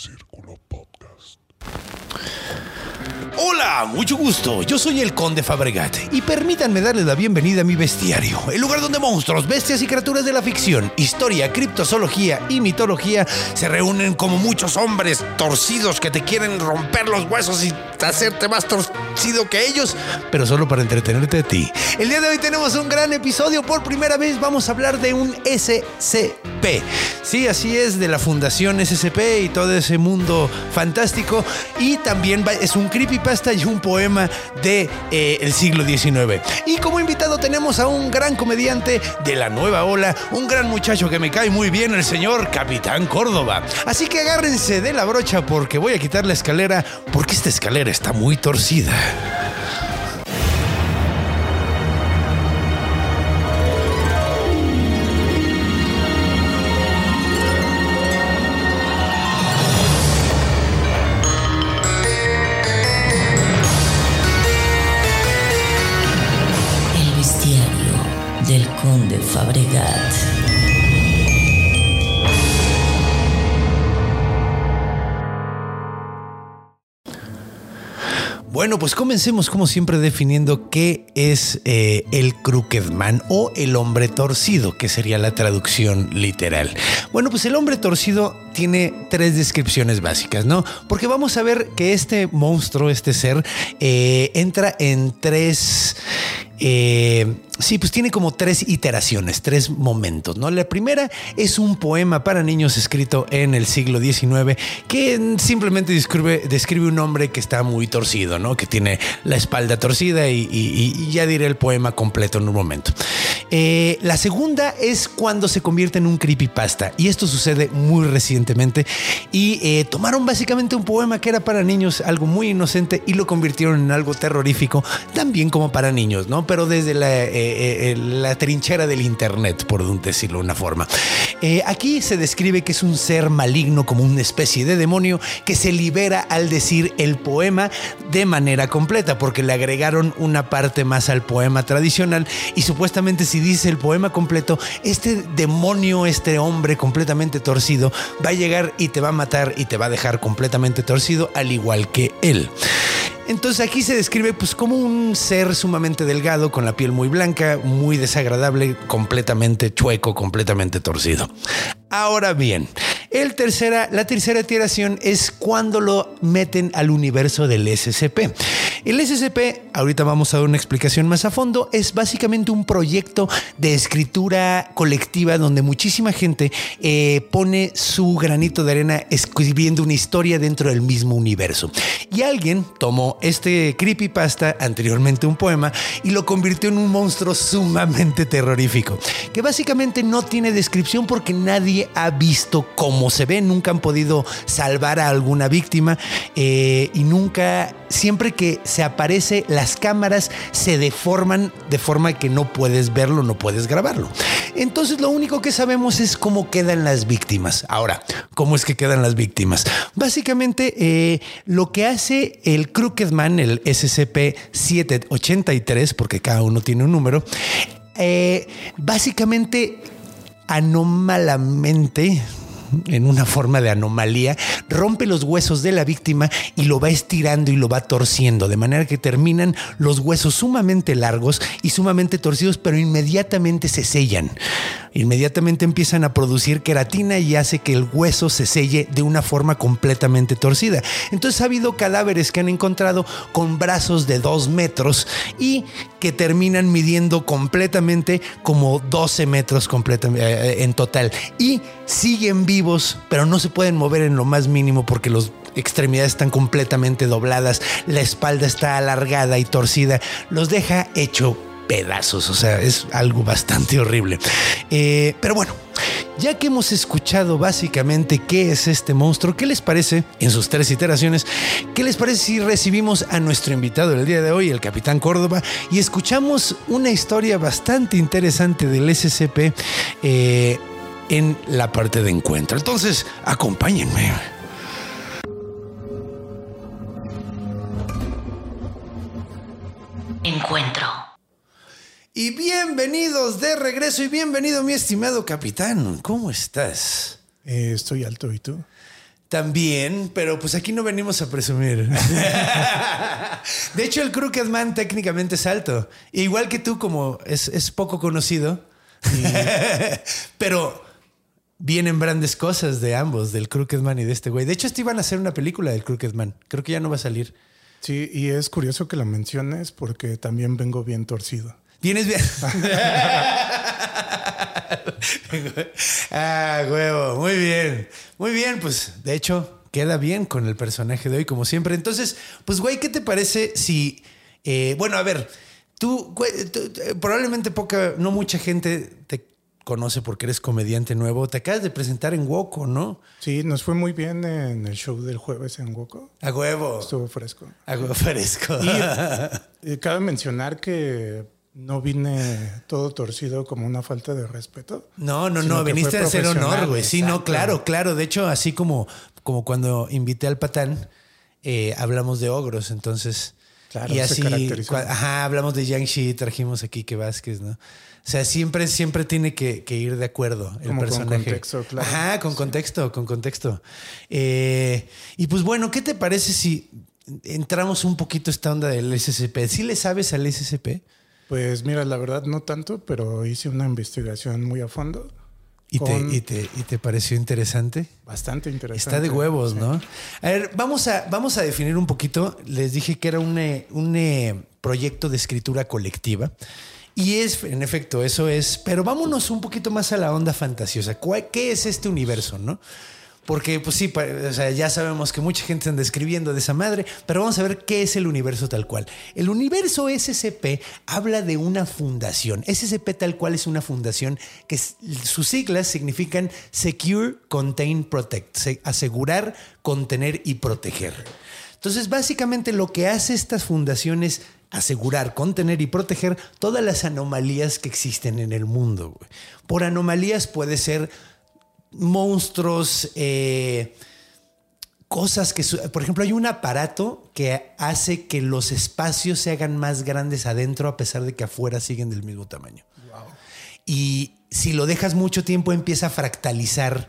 Círculo Podcast. Hola, mucho gusto. Yo soy el Conde Fabregate y permítanme darles la bienvenida a mi bestiario, el lugar donde monstruos, bestias y criaturas de la ficción, historia, criptozoología y mitología se reúnen como muchos hombres torcidos que te quieren romper los huesos y hacerte más torcido que ellos, pero solo para entretenerte a ti. El día de hoy tenemos un gran episodio. Por primera vez vamos a hablar de un SCP. Sí, así es, de la Fundación SCP y todo ese mundo fantástico. Y también es un creepypasta y un poema de el siglo XIX. Y como invitado tenemos a un gran comediante de la nueva ola, un gran muchacho que me cae muy bien, el señor Capitán Córdoba. Así que agárrense de la brocha porque voy a quitar la escalera, porque esta escalera está muy torcida. Bueno, pues comencemos como siempre definiendo qué es el Crooked Man o el hombre torcido, que sería la traducción literal. Bueno, pues el hombre torcido tiene 3 descripciones básicas, ¿no? Porque vamos a ver que este monstruo, este ser, entra en 3... sí, pues tiene como 3 iteraciones, 3 momentos, ¿no? La primera es un poema para niños escrito en el siglo XIX que simplemente describe un hombre que está muy torcido, ¿no? Que tiene la espalda torcida y ya diré el poema completo en un momento. La segunda es cuando se convierte en un creepypasta, y esto sucede muy recientemente, y tomaron básicamente un poema que era para niños, algo muy inocente, y lo convirtieron en algo terrorífico, también como para niños, ¿no? Pero desde la trinchera del internet, por decirlo de una forma. Aquí se describe que es un ser maligno, como una especie de demonio que se libera al decir el poema de manera completa, porque le agregaron una parte más al poema tradicional, y supuestamente si dice el poema completo, este demonio, este hombre completamente torcido, va a llegar y te va a matar y te va a dejar completamente torcido, al igual que él. Entonces aquí se describe pues como un ser sumamente delgado, con la piel muy blanca, muy desagradable, completamente chueco, completamente torcido. Ahora bien, la tercera iteración es cuando lo meten al universo del SCP. El SCP, ahorita vamos a dar una explicación más a fondo, es básicamente un proyecto de escritura colectiva donde muchísima gente pone su granito de arena escribiendo una historia dentro del mismo universo. Y alguien tomó este creepypasta, anteriormente un poema, y lo convirtió en un monstruo sumamente terrorífico, que básicamente no tiene descripción porque nadie ha visto cómo se ve, nunca han podido salvar a alguna víctima y nunca, siempre que se aparece, las cámaras se deforman de forma que no puedes verlo, no puedes grabarlo. Entonces lo único que sabemos es cómo quedan las víctimas. Ahora, ¿cómo es que quedan las víctimas? Básicamente lo que hace el Crooked Man, el SCP-783, porque cada uno tiene un número, básicamente anómalamente, en una forma de anomalía, rompe los huesos de la víctima y lo va estirando y lo va torciendo, de manera que terminan los huesos sumamente largos y sumamente torcidos, pero inmediatamente se sellan. Inmediatamente empiezan a producir queratina y hace que el hueso se selle de una forma completamente torcida. Entonces ha habido cadáveres que han encontrado con brazos de 2 metros y que terminan midiendo completamente como 12 metros en total, y siguen vivos, pero no se pueden mover en lo más mínimo porque las extremidades están completamente dobladas, la espalda está alargada y torcida, los deja hecho pedazos. O sea, es algo bastante horrible. Pero bueno, Ya que hemos escuchado básicamente qué es este monstruo, ¿qué les parece en sus tres iteraciones? ¿Qué les parece si recibimos a nuestro invitado del día de hoy, el Capitán Córdoba, y escuchamos una historia bastante interesante del SCP en la parte de encuentro? Entonces, acompáñenme. Encuentro. Y bienvenidos de regreso y bienvenido, mi estimado capitán. ¿Cómo estás? Estoy alto, ¿y tú? También, pero pues aquí no venimos a presumir. De hecho, el Crooked Man técnicamente es alto. Igual que tú, como es poco conocido. Sí. Pero vienen grandes cosas de ambos, del Crooked Man y de este güey. De hecho, iban a hacer una película del Crooked Man. Creo que ya no va a salir. Sí, y es curioso que la menciones porque también vengo bien torcido. ¿Vienes bien? Ah, huevo. Muy bien. Muy bien, pues de hecho queda bien con el personaje de hoy, como siempre. Entonces, pues güey, ¿qué te parece si... bueno, a ver, tú, güey, probablemente no mucha gente te conoce porque eres comediante nuevo. Te acabas de presentar en Woco, ¿no? Sí, nos fue muy bien en el show del jueves en Woco. ¡A huevo! Estuvo fresco. ¡A huevo fresco! Y cabe mencionar que no vine todo torcido como una falta de respeto. No. Viniste a hacer honor, güey. Sí, exacto. No, claro. De hecho, así como cuando invité al Patán, hablamos de ogros, entonces... Claro, y así, hablamos de Yang-Chi, trajimos a Quique Vázquez, ¿no? O sea, siempre tiene que ir de acuerdo el como personaje. Con contexto, claro. Ajá, con contexto. Y pues bueno, ¿qué te parece si entramos un poquito esta onda del SCP? ¿Sí le sabes al SCP? Pues mira, la verdad no tanto, pero hice una investigación muy a fondo. ¿Y te pareció interesante? Bastante interesante. Está de huevos, sí. ¿No? A ver, vamos a definir un poquito. Les dije que era un proyecto de escritura colectiva. Y es, en efecto, eso es. Pero vámonos un poquito más a la onda fantasiosa. ¿Qué es este universo, no? Porque, pues sí, o sea, ya sabemos que mucha gente anda escribiendo de esa madre, pero vamos a ver qué es el universo tal cual. El universo SCP habla de una fundación. SCP tal cual es una fundación que sus siglas significan Secure, Contain, Protect. Asegurar, contener y proteger. Entonces, básicamente lo que hace estas fundaciones asegurar, contener y proteger todas las anomalías que existen en el mundo. Güey. Por anomalías puede ser... monstruos, cosas que... Por ejemplo, hay un aparato que hace que los espacios se hagan más grandes adentro a pesar de que afuera siguen del mismo tamaño. Wow. Y si lo dejas mucho tiempo empieza a fractalizar.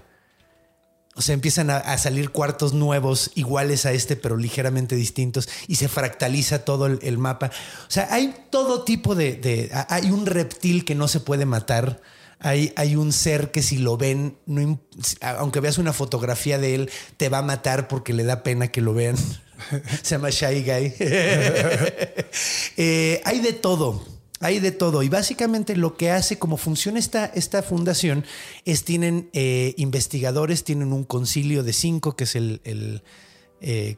O sea, empiezan a salir cuartos nuevos iguales a este, pero ligeramente distintos. Y se fractaliza todo el mapa. O sea, hay todo tipo de... Hay un reptil que no se puede matar. Hay un ser que si lo ven, no, aunque veas una fotografía de él, te va a matar porque le da pena que lo vean. Se llama Shy Guy. Hay de todo. Y básicamente lo que hace, como funciona esta fundación, es tienen investigadores, tienen un concilio de 5, que es el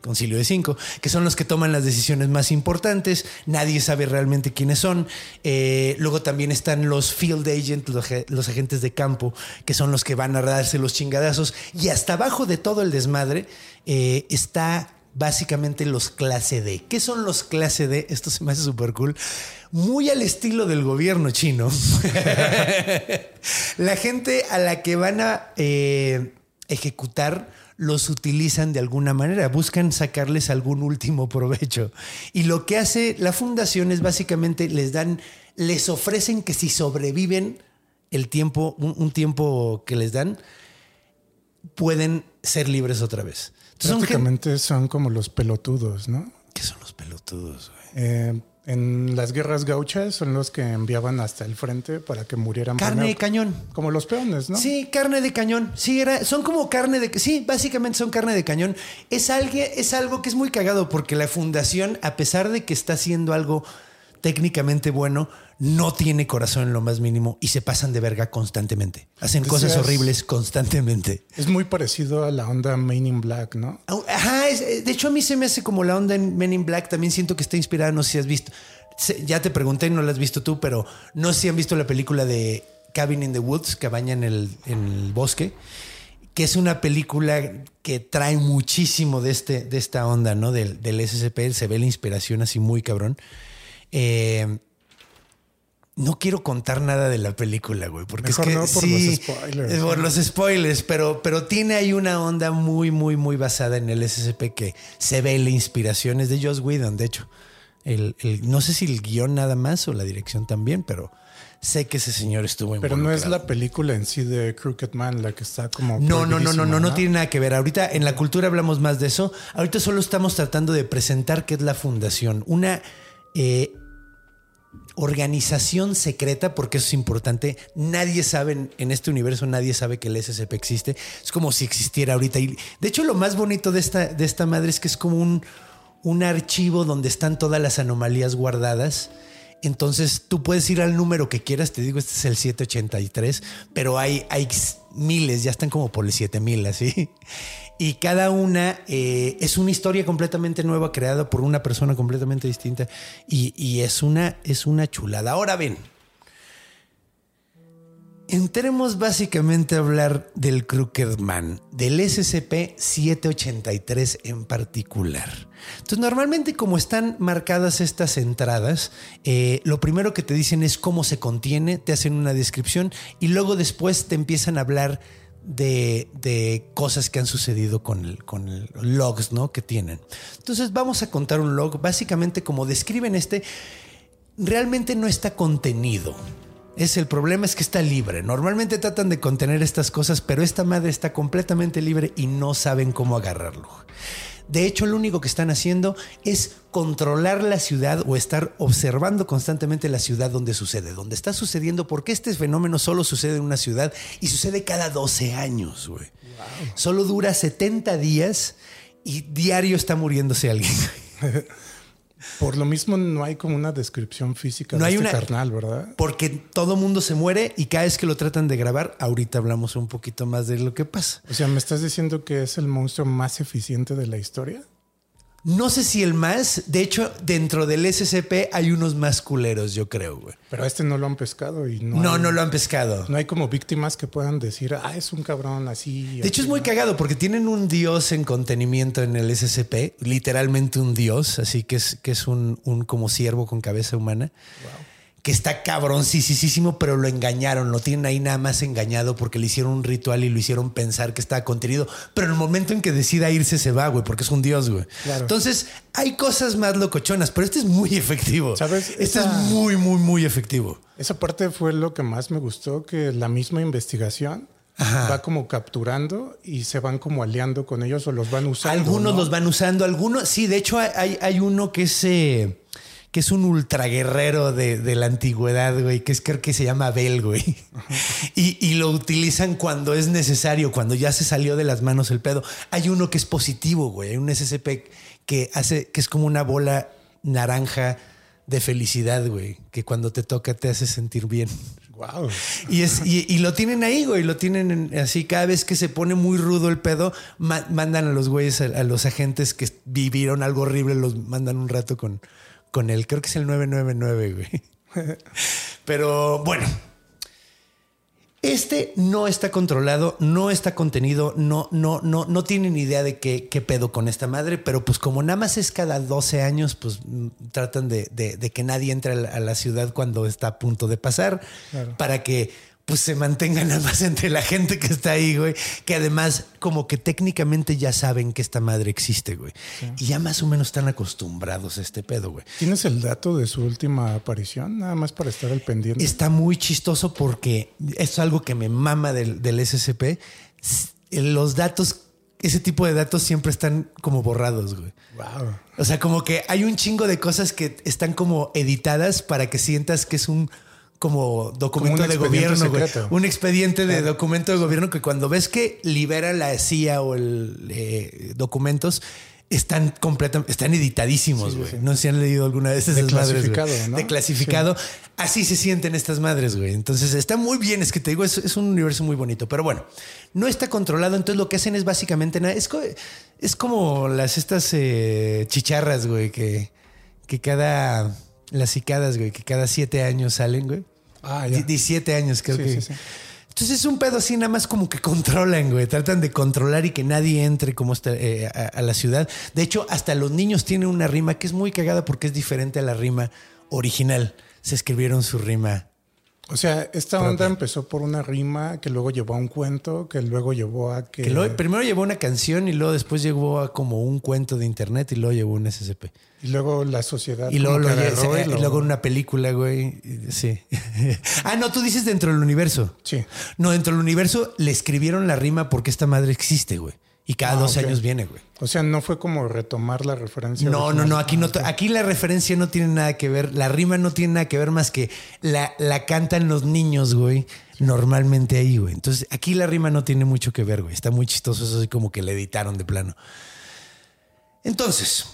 concilio de 5, que son los que toman las decisiones más importantes. Nadie sabe realmente quiénes son. Luego también están los field agents, los agentes de campo, que son los que van a darse los chingadazos. Y hasta abajo de todo el desmadre está básicamente los clase D. ¿Qué son los clase D? Esto se me hace súper cool. Muy al estilo del gobierno chino. La gente a la que van a ejecutar los utilizan de alguna manera, buscan sacarles algún último provecho. Y lo que hace la fundación es básicamente les ofrecen que si sobreviven el tiempo, un tiempo que les dan, pueden ser libres otra vez. Entonces, prácticamente son como los pelotudos, ¿no? ¿Qué son los pelotudos, güey? En las guerras gauchas son los que enviaban hasta el frente para que murieran. Carne de cañón. Como los peones, ¿no? Sí, carne de cañón. Sí, son como carne de... Sí, básicamente son carne de cañón. Es algo que es muy cagado porque la fundación, a pesar de que está haciendo algo técnicamente bueno, no tiene corazón en lo más mínimo y se pasan de verga constantemente. Hacen cosas horribles constantemente. Es muy parecido a la onda Men in Black, ¿no? Ajá, de hecho a mí se me hace como la onda en Men in Black. También siento que está inspirada, no sé si has visto. Ya te pregunté, no la has visto tú, pero no sé si han visto la película de Cabin in the Woods, Cabaña en el Bosque, que es una película que trae muchísimo de esta onda, ¿no? Del SCP, se ve la inspiración así muy cabrón. No quiero contar nada de la película, güey, porque mejor es que no por sí, los spoilers. Por los spoilers, pero tiene ahí una onda muy, muy, muy basada en el SCP que se ve la inspiración. Es de Joss Whedon, de hecho. No sé si el guión nada más o la dirección también, pero sé que ese señor estuvo involucrado. Pero no es la película en sí de Crooked Man la que está como... No, tiene nada que ver. Ahorita en la cultura hablamos más de eso. Ahorita solo estamos tratando de presentar qué es la fundación. Una organización secreta, porque eso es importante. Nadie sabe en este universo, nadie sabe que el SCP existe. Es como si existiera ahorita. Y de hecho, lo más bonito de esta madre es que es como un archivo donde están todas las anomalías guardadas. Entonces tú puedes ir al número que quieras. Te digo, este es el 783, pero hay miles, ya están como por el 7000 así. Y cada una es una historia completamente nueva creada por una persona completamente distinta. Y es una chulada. Ahora ven, entremos básicamente a hablar del Crooked Man, del SCP-783 en particular. Entonces, normalmente como están marcadas estas entradas, lo primero que te dicen es cómo se contiene, te hacen una descripción y luego después te empiezan a hablar de cosas que han sucedido con el logs, ¿no?, que tienen. Entonces, vamos a contar un log. Básicamente, como describen realmente no está contenido. El problema es que está libre. Normalmente tratan de contener estas cosas, pero esta madre está completamente libre y no saben cómo agarrarlo. De hecho, lo único que están haciendo es controlar la ciudad o estar observando constantemente la ciudad donde sucede, donde está sucediendo, porque este fenómeno solo sucede en una ciudad y sucede cada 12 años, güey. Wow. Solo dura 70 días y diario está muriéndose alguien. Por lo mismo no hay como una descripción física de este carnal, ¿verdad? Porque todo mundo se muere y cada vez que lo tratan de grabar, ahorita hablamos un poquito más de lo que pasa. O sea, ¿me estás diciendo que es el monstruo más eficiente de la historia? No sé si el más. De hecho, dentro del SCP hay unos más culeros, yo creo, güey. Pero este no lo han pescado y no. No lo han pescado. No hay como víctimas que puedan decir, es un cabrón así. De hecho, es muy cagado porque tienen un dios en contenimiento en el SCP, literalmente un dios, así que es un como ciervo con cabeza humana. Wow. Que está cabroncísimo, pero lo engañaron. Lo tienen ahí nada más engañado porque le hicieron un ritual y lo hicieron pensar que estaba contenido. Pero en el momento en que decida irse, se va, güey, porque es un dios, güey. Claro. Entonces, hay cosas más locochonas, pero este es muy efectivo. ¿Sabes? Este es muy, muy, muy efectivo. Esa parte fue lo que más me gustó, que la misma investigación... Ajá. Va como capturando y se van como aliando con ellos o los van usando. Algunos, ¿no?, los van usando, algunos... Sí, de hecho, hay uno que es... que es un ultraguerrero de la antigüedad, güey, que es que se llama Abel, güey. Y lo utilizan cuando es necesario, cuando ya se salió de las manos el pedo. Hay uno que es positivo, güey. Hay un SCP que es como una bola naranja de felicidad, güey, que cuando te toca te hace sentir bien. Wow. Y lo tienen ahí, güey. Lo tienen así. Cada vez que se pone muy rudo el pedo, mandan a los güeyes, a los agentes que vivieron algo horrible, los mandan un rato con él. Creo que es el 999, güey. Pero bueno, este no está controlado, no está contenido, no tienen idea de qué pedo con esta madre, pero pues como nada más es cada 12 años, pues tratan de que nadie entre a la ciudad cuando está a punto de pasar, claro, para que pues se mantengan nada más entre la gente que está ahí, güey, que además como que técnicamente ya saben que esta madre existe, güey. Sí. Y ya más o menos están acostumbrados a este pedo, güey. ¿Tienes el dato de su última aparición? Nada más para estar al pendiente. Está muy chistoso porque es algo que me mama del SCP. Los datos, ese tipo de datos siempre están como borrados, güey. Wow. O sea, como que hay un chingo de cosas que están como editadas para que sientas que es como documento de gobierno, güey. Un expediente de documento de gobierno que cuando ves que libera la CIA o documentos, están completamente, están editadísimos, güey. Sí, sí. No se han leído alguna vez esas madres, güey. ¿No? Declasificado. Sí. Así se sienten estas madres, güey. Entonces está muy bien. Es que te digo, es un universo muy bonito, pero bueno, no está controlado. Entonces lo que hacen es básicamente nada. Es como estas chicharras, güey, que cada... Las cicadas, güey, que cada 7 años salen, güey. Ah, ya. 17 años creo que... Sí. Entonces es un pedo así, nada más como que controlan, güey. Tratan de controlar y que nadie entre como hasta, a la ciudad. De hecho, hasta los niños tienen una rima que es muy cagada porque es diferente a la rima original. Se escribieron su rima. O sea, esta propia onda empezó por una rima que luego llevó a un cuento, que luego llevó a que... primero llevó una canción y luego después llegó a como un cuento de internet y luego llevó un SCP. Y luego la sociedad... Y luego una película, güey. Sí. Ah, no, tú dices dentro del universo. Sí. No, dentro del universo le escribieron la rima porque esta madre existe, güey. Y cada 12 años viene, güey. O sea, no fue como retomar la referencia. No. Aquí la referencia no tiene nada que ver. La rima no tiene nada que ver más que la cantan los niños, güey. Sí. Normalmente ahí, güey. Entonces, aquí la rima no tiene mucho que ver, güey. Está muy chistoso. Eso es como que le editaron de plano. Entonces...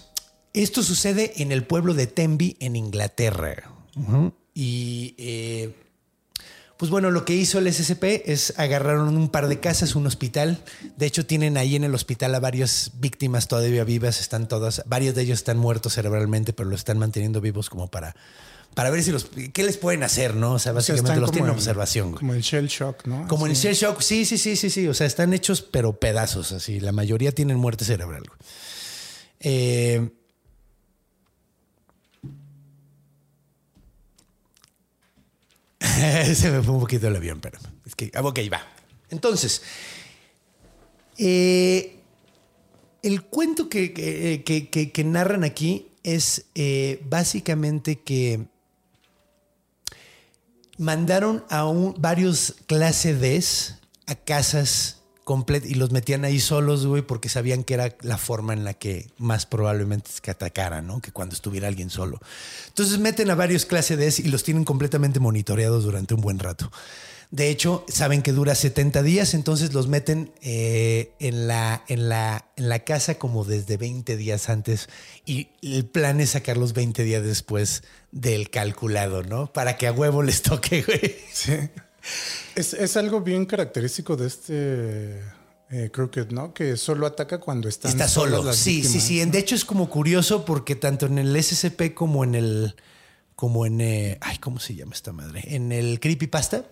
esto sucede en el pueblo de Tenby, en Inglaterra. Uh-huh. Y pues bueno, lo que hizo el SCP es agarraron un par de casas, un hospital. De hecho, tienen ahí en el hospital a varias víctimas todavía vivas. Están todas, varios de ellos están muertos cerebralmente, pero los están manteniendo vivos como para ver si qué les pueden hacer, ¿no? O sea, básicamente los tienen en observación. Como el shell shock, ¿no? Como así. El shell shock, sí. O sea, están hechos, pero pedazos, así. La mayoría tienen muerte cerebral. Se me fue un poquito el avión, pero es que... Ok, va. Entonces, el cuento que narran aquí es básicamente que mandaron a varios clase Ds a casas completas y los metían ahí solos, güey, porque sabían que era la forma en la que más probablemente es que atacaran, ¿no? Que cuando estuviera alguien solo. Entonces meten a varios clase Ds y los tienen completamente monitoreados durante un buen rato. De hecho, saben que dura 70 días, entonces los meten en la casa como desde 20 días antes y el plan es sacarlos 20 días después del calculado, ¿no? Para que a huevo les toque, güey. Sí. Es algo bien característico de este Crooked, ¿no? Que solo ataca cuando está solo. Sí. De hecho es como curioso porque tanto en el SCP como en el... ¿cómo se llama esta madre? En el Creepypasta.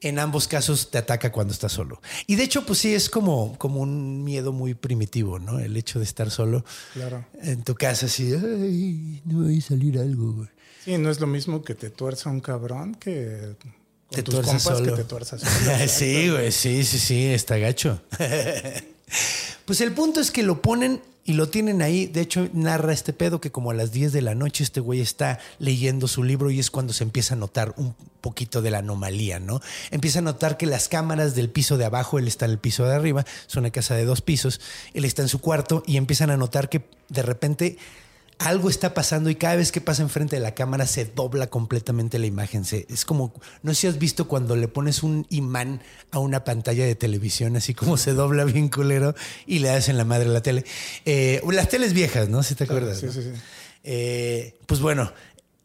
En ambos casos te ataca cuando estás solo. Y de hecho, pues sí, es como un miedo muy primitivo, ¿no? El hecho de estar solo. Claro. En tu casa así, ay, no voy a salir algo, güey. Sí, no es lo mismo que te tuerza un cabrón que... Con tus compas solo. Que te tuerzas solo. Sí, güey, sí, está gacho. Pues el punto es que lo ponen y lo tienen ahí. De hecho, narra este pedo que como a las 10 de la noche este güey está leyendo su libro y es cuando se empieza a notar un poquito de la anomalía, ¿no? Empieza a notar que las cámaras del piso de abajo, él está en el piso de arriba, es una casa de 2 pisos, él está en su cuarto y empiezan a notar que de repente... algo está pasando y cada vez que pasa enfrente de la cámara se dobla completamente la imagen. Es como, no sé si has visto cuando le pones un imán a una pantalla de televisión, así como se dobla bien culero y le das en la madre a la tele. Las teles viejas, ¿no? Si te acuerdas. Sí, ¿no? Sí. Pues bueno,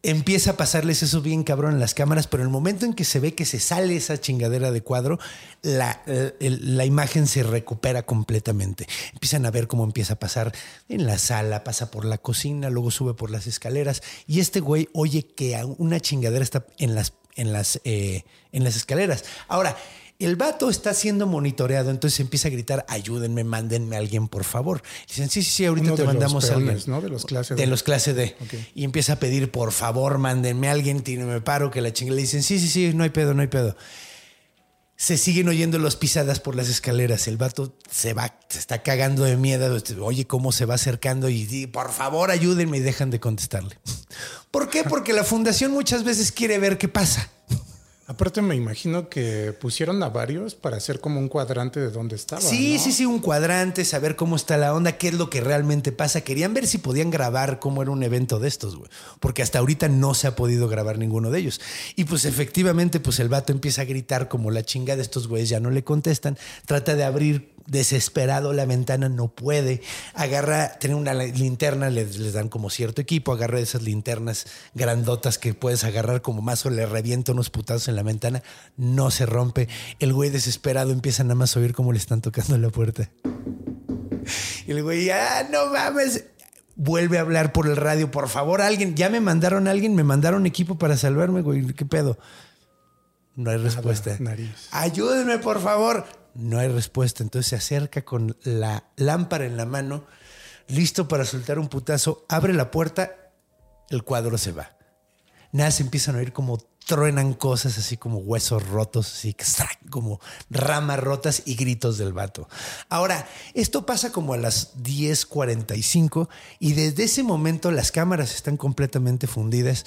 empieza a pasarles eso bien cabrón en las cámaras, pero en el momento en que se ve que se sale esa chingadera de cuadro, la imagen se recupera completamente. Empiezan a ver cómo empieza a pasar en la sala, pasa por la cocina, luego sube por las escaleras y este güey oye que una chingadera está en las escaleras. Ahora, el vato está siendo monitoreado, entonces empieza a gritar, ayúdenme, mándenme a alguien, por favor. Dicen, sí, ahorita uno te mandamos a alguien. ¿No? De los clase D. De los clase D. Okay. Y empieza a pedir, por favor, mándenme a alguien, tíreme paro, que la chingue. Le dicen, sí, no hay pedo. Se siguen oyendo las pisadas por las escaleras. El vato se está cagando de miedo. Oye, cómo se va acercando y por favor, ayúdenme. Y dejan de contestarle. ¿Por qué? Porque la fundación muchas veces quiere ver qué pasa. Aparte me imagino que pusieron a varios para hacer como un cuadrante de dónde estaba. Sí, ¿no? Sí, un cuadrante, saber cómo está la onda, qué es lo que realmente pasa. Querían ver si podían grabar cómo era un evento de estos, güey. Porque hasta ahorita no se ha podido grabar ninguno de ellos. Y pues efectivamente, pues el vato empieza a gritar como la chinga de estos güeyes, ya no le contestan. Trata de abrir desesperado la ventana, no puede. Agarra, tiene una linterna, les dan como cierto equipo, agarra esas linternas grandotas que puedes agarrar como mazo, le revienta unos putazos en la ventana, no se rompe. El güey desesperado empieza nada más a oír cómo le están tocando la puerta. Y el güey, no mames. Vuelve a hablar por el radio, por favor, alguien, ya me mandaron equipo para salvarme, güey, ¿qué pedo? No hay respuesta. Nariz. Ayúdenme, por favor. No hay respuesta. Entonces se acerca con la lámpara en la mano, listo para soltar un putazo. Abre la puerta. El cuadro se va. Nada, se empiezan a oír como truenan cosas, así como huesos rotos, así como ramas rotas y gritos del vato. Ahora, esto pasa como a las 10:45 y desde ese momento las cámaras están completamente fundidas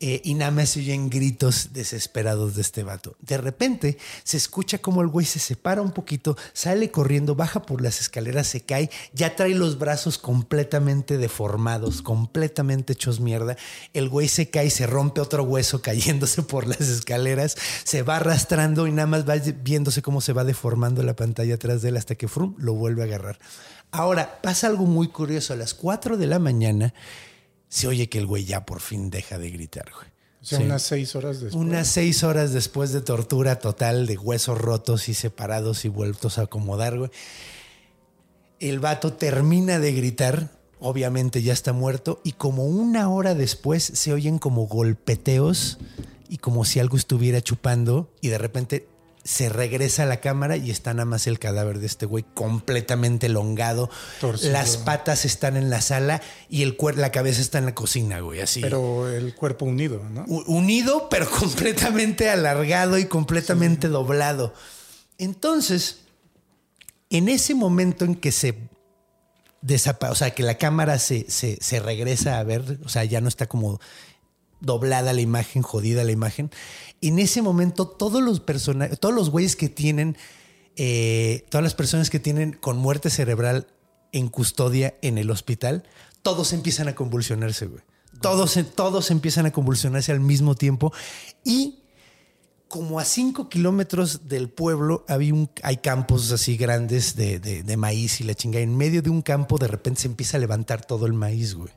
y nada más se oyen gritos desesperados de este vato. De repente se escucha como el güey se separa un poquito, sale corriendo, baja por las escaleras, se cae, ya trae los brazos completamente deformados, completamente hechos mierda. El güey se cae, se rompe otro hueso cayéndose por las escaleras, se va arrastrando y nada más va viéndose cómo se va deformando la pantalla atrás de él hasta que frum, lo vuelve a agarrar. Ahora, pasa algo muy curioso. A las 4 de la mañana... se oye que el güey ya por fin deja de gritar, güey. O sea, sí. Unas 6 horas después. Unas 6 horas después de tortura total, de huesos rotos y separados y vueltos a acomodar, güey. El vato termina de gritar, obviamente ya está muerto, y como 1 hora después se oyen como golpeteos y como si algo estuviera chupando, y de repente se regresa a la cámara y está nada más el cadáver de este güey completamente elongado. Torcido. Las patas están en la sala y la cabeza está en la cocina, güey, así. Pero el cuerpo unido, ¿no? Unido, pero completamente alargado y completamente doblado. Entonces, en ese momento en que se desaparece, o sea, que la cámara se regresa a ver, o sea, ya no está como doblada la imagen, jodida la imagen. En ese momento todas las personas que tienen con muerte cerebral en custodia en el hospital, todos empiezan a convulsionarse, güey. Todos empiezan a convulsionarse al mismo tiempo. Y como a 5 kilómetros del pueblo hay campos así grandes de maíz y la chingada. En medio de un campo de repente se empieza a levantar todo el maíz, güey.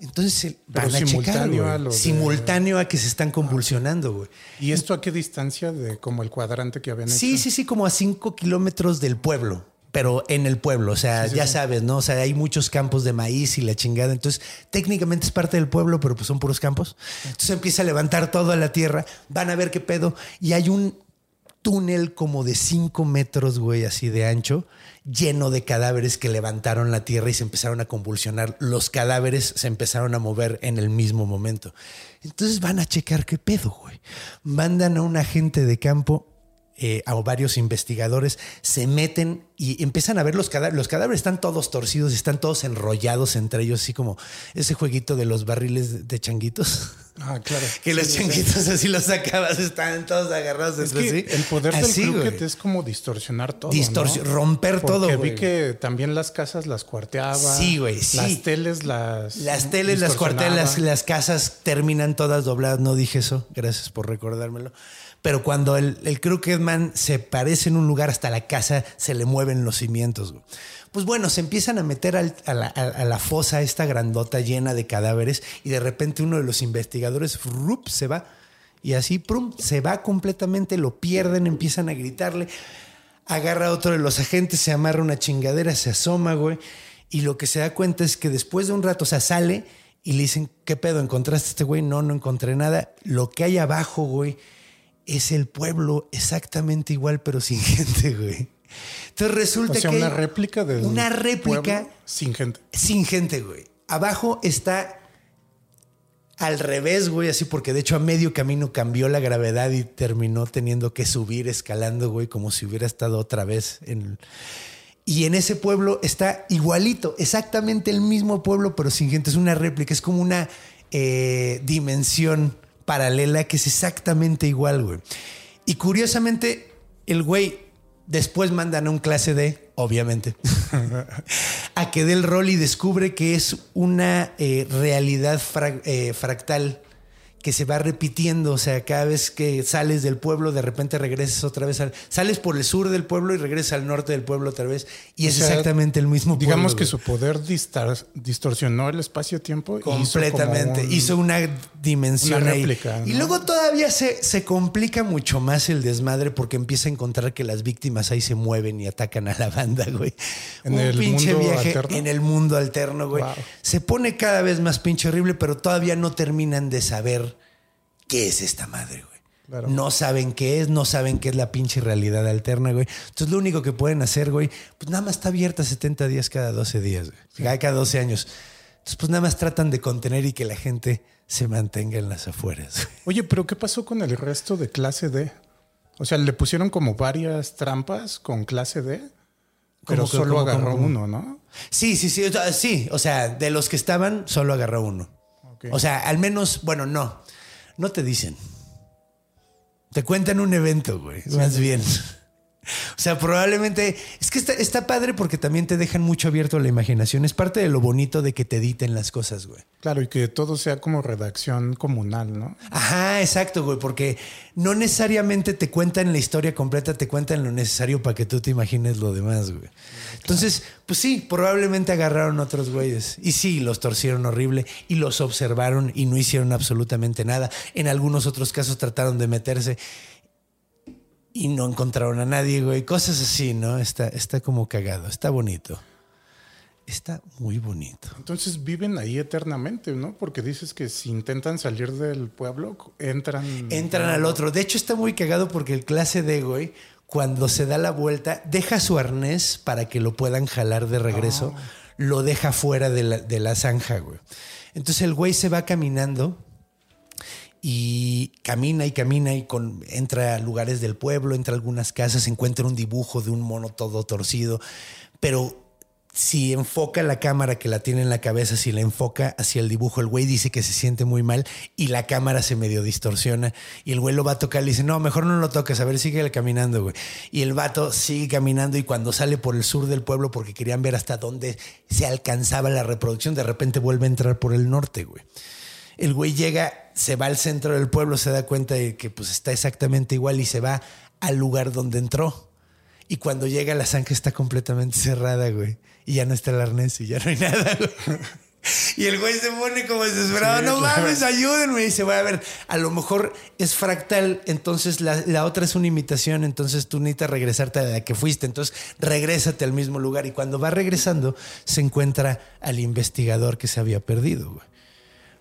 Entonces van a checar, güey. Simultáneo a que se están convulsionando, güey. ¿Y esto a qué distancia de como el cuadrante que habían hecho? Sí, como a 5 kilómetros del pueblo, pero en el pueblo, o sea, sí, ya sabes, ¿no? O sea, hay muchos campos de maíz y la chingada. Entonces, técnicamente es parte del pueblo, pero pues son puros campos. Entonces empieza a levantar toda la tierra, van a ver qué pedo. Y hay un túnel como de 5 metros, güey, así de ancho, lleno de cadáveres que levantaron la tierra y se empezaron a convulsionar. Los cadáveres se empezaron a mover en el mismo momento. Entonces van a checar qué pedo, güey. Mandan a un agente de campo, a varios investigadores, se meten y empiezan a ver los cadáveres. Los cadáveres están todos torcidos, están todos enrollados entre ellos, así como ese jueguito de los barriles de changuitos. Ah, claro. Que sí, los changuitos así los sacabas, estaban todos agarrados entre sí. El poder así, del crooked es como distorsionar todo. ¿No? Romper porque todo. Porque vi que también las casas las cuarteaba. Sí, güey. Sí. Las teles las cuartean, las casas terminan todas dobladas. No dije eso. Gracias por recordármelo. Pero cuando el Crooked Man se parece en un lugar, hasta la casa se le mueven los cimientos, güey. Pues bueno, se empiezan a meter a la fosa esta grandota llena de cadáveres y de repente uno de los investigadores se va y así prum, se va completamente, lo pierden, empiezan a gritarle, agarra a otro de los agentes, se amarra una chingadera, se asoma, güey, y lo que se da cuenta es que después de un rato, o sea, sale y le dicen, ¿qué pedo? ¿Encontraste a este güey? No encontré nada. Lo que hay abajo, güey, es el pueblo exactamente igual pero sin gente, güey. Entonces resulta que una réplica de una réplica sin gente. Sin gente, güey. Abajo está al revés, güey, así porque de hecho a medio camino cambió la gravedad y terminó teniendo que subir, escalando, güey, como si hubiera estado otra vez en... Y en ese pueblo está igualito, exactamente el mismo pueblo, pero sin gente. Es una réplica, es como una dimensión paralela que es exactamente igual, güey. Y curiosamente, el güey... Después mandan a un clase D, obviamente, a que dé el rol y descubre que es una realidad fractal que se va repitiendo. O sea, cada vez que sales del pueblo, de repente regresas otra vez. Sales por el sur del pueblo y regresas al norte del pueblo otra vez. Y es exactamente el mismo pueblo. Digamos que su poder distorsionó el espacio-tiempo. Completamente. Hizo una dimensión, una réplica, ahí, ¿no? Y luego todavía se complica mucho más el desmadre porque empieza a encontrar que las víctimas ahí se mueven y atacan a la banda, güey. En un pinche viaje alterno. En el mundo alterno, güey. Wow. Se pone cada vez más pinche horrible, pero todavía no terminan de saber qué es esta madre, güey. Claro. No saben qué es, no saben qué es la pinche realidad alterna, güey. Entonces lo único que pueden hacer, güey, pues nada más está abierta 70 días cada 12 días, güey. Sí. Cada 12 años. Entonces pues nada más tratan de contener y que la gente se mantenga en las afueras. Oye, pero ¿qué pasó con el resto de clase D? O sea, le pusieron como varias trampas con clase D, pero solo agarró uno, ¿no? Sí. Sí, o sea, de los que estaban, solo agarró uno. Okay. O sea, al menos, bueno, no te dicen. Te cuentan un evento, güey, sí, más bien. O sea, probablemente... Es que está padre porque también te dejan mucho abierto la imaginación. Es parte de lo bonito de que te editen las cosas, güey. Claro, y que todo sea como redacción comunal, ¿no? Ajá, exacto, güey. Porque no necesariamente te cuentan la historia completa, te cuentan lo necesario para que tú te imagines lo demás, güey. Entonces, claro. Pues sí, probablemente agarraron otros güeyes. Y sí, los torcieron horrible y los observaron y no hicieron absolutamente nada. En algunos otros casos trataron de meterse... Y no encontraron a nadie, güey. Cosas así, ¿no? Está como cagado. Está bonito. Está muy bonito. Entonces viven ahí eternamente, ¿no? Porque dices que si intentan salir del pueblo, entran al otro. De hecho, está muy cagado porque el clase D, güey, cuando se da la vuelta, deja su arnés para que lo puedan jalar de regreso. Oh. Lo deja fuera de la zanja, güey. Entonces el güey se va caminando... Y camina y entra a lugares del pueblo, entra a algunas casas, encuentra un dibujo de un mono todo torcido. Pero si enfoca la cámara que la tiene en la cabeza, si la enfoca hacia el dibujo, el güey dice que se siente muy mal y la cámara se medio distorsiona. Y el güey lo va a tocar, le dice, no, mejor no lo toques, a ver, sigue caminando, güey. Y el vato sigue caminando y cuando sale por el sur del pueblo, porque querían ver hasta dónde se alcanzaba la reproducción, de repente vuelve a entrar por el norte, güey. El güey llega, se va al centro del pueblo, se da cuenta de que pues está exactamente igual y se va al lugar donde entró. Y cuando llega, la zanja está completamente cerrada, güey. Y ya no está el arnés y ya no hay nada, güey. Y el güey se pone como desesperado. Sí, no claro. Mames, ayúdenme. Y dice, voy a ver, a lo mejor es fractal. Entonces la otra es una imitación. Entonces tú necesitas regresarte a la que fuiste. Entonces regrésate al mismo lugar. Y cuando va regresando, se encuentra al investigador que se había perdido, güey.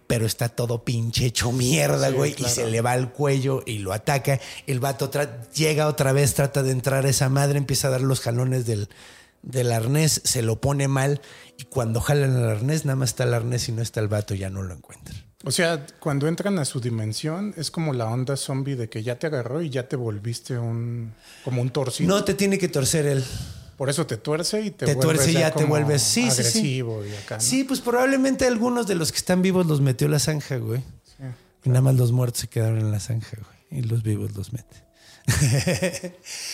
Pero está todo pinche hecho mierda, güey. Sí, claro. Y se le va al cuello y lo ataca. El vato llega otra vez, trata de entrar a esa madre, empieza a dar los jalones del arnés, se lo pone mal. Y cuando jalan el arnés, nada más está el arnés y no está el vato, ya no lo encuentran. O sea, cuando entran a su dimensión, es como la onda zombie de que ya te agarró y ya te volviste como un torcido. No, te tiene que torcer él. Por eso te tuerce y te vuelves tuerce y ya te vuelves sí, agresivo. Sí. Y acá, ¿no? Sí, pues probablemente algunos de los que están vivos los metió la zanja, güey. Sí, claro. Y nada más los muertos se quedaron en la zanja, güey. Y los vivos los mete.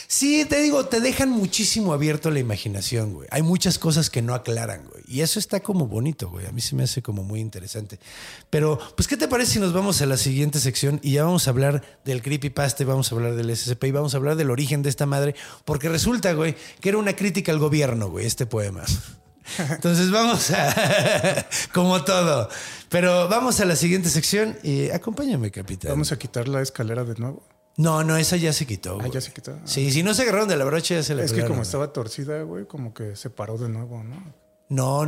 Sí, te digo, te dejan muchísimo abierto la imaginación, güey. Hay muchas cosas que no aclaran, güey. Y eso está como bonito, güey. A mí se me hace como muy interesante. Pero, pues, ¿qué te parece si nos vamos a la siguiente sección? Y ya vamos a hablar del creepypasta, vamos a hablar del SCP y vamos a hablar del origen de esta madre. Porque resulta, güey, que era una crítica al gobierno, güey, este poema. Entonces vamos a... como todo. Pero vamos a la siguiente sección y acompáñame, capitán. ¿Vamos a quitar la escalera de nuevo? No, esa ya se quitó. Ah, ya se quitó. Ah. Sí, si no se agarraron de la brocha, ya se la agarraron. Es que como estaba torcida, güey, como que se paró de nuevo, ¿no? No.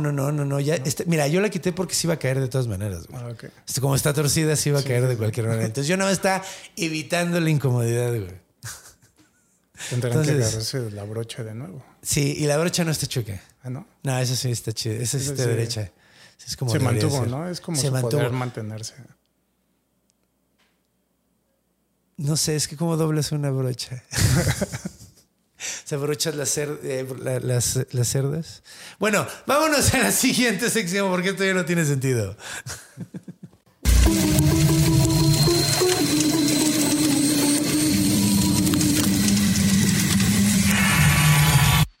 Ya, no. Mira, yo la quité porque se iba a caer de todas maneras, güey. Ah, ok. Como está torcida, se iba a caer de cualquier manera. Entonces yo no estaba evitando la incomodidad, güey. Tendrán que agarrarse de la brocha de nuevo. Sí, y la brocha no está chueca. Ah, ¿no? No, esa sí está chida. Esa sí está derecha. Es como se mantuvo, ser. ¿No? Es como se poder mantenerse. No sé, es que cómo doblas una brocha. O sea, brochas las cerdas. Bueno, vámonos a la siguiente sección porque esto ya no tiene sentido.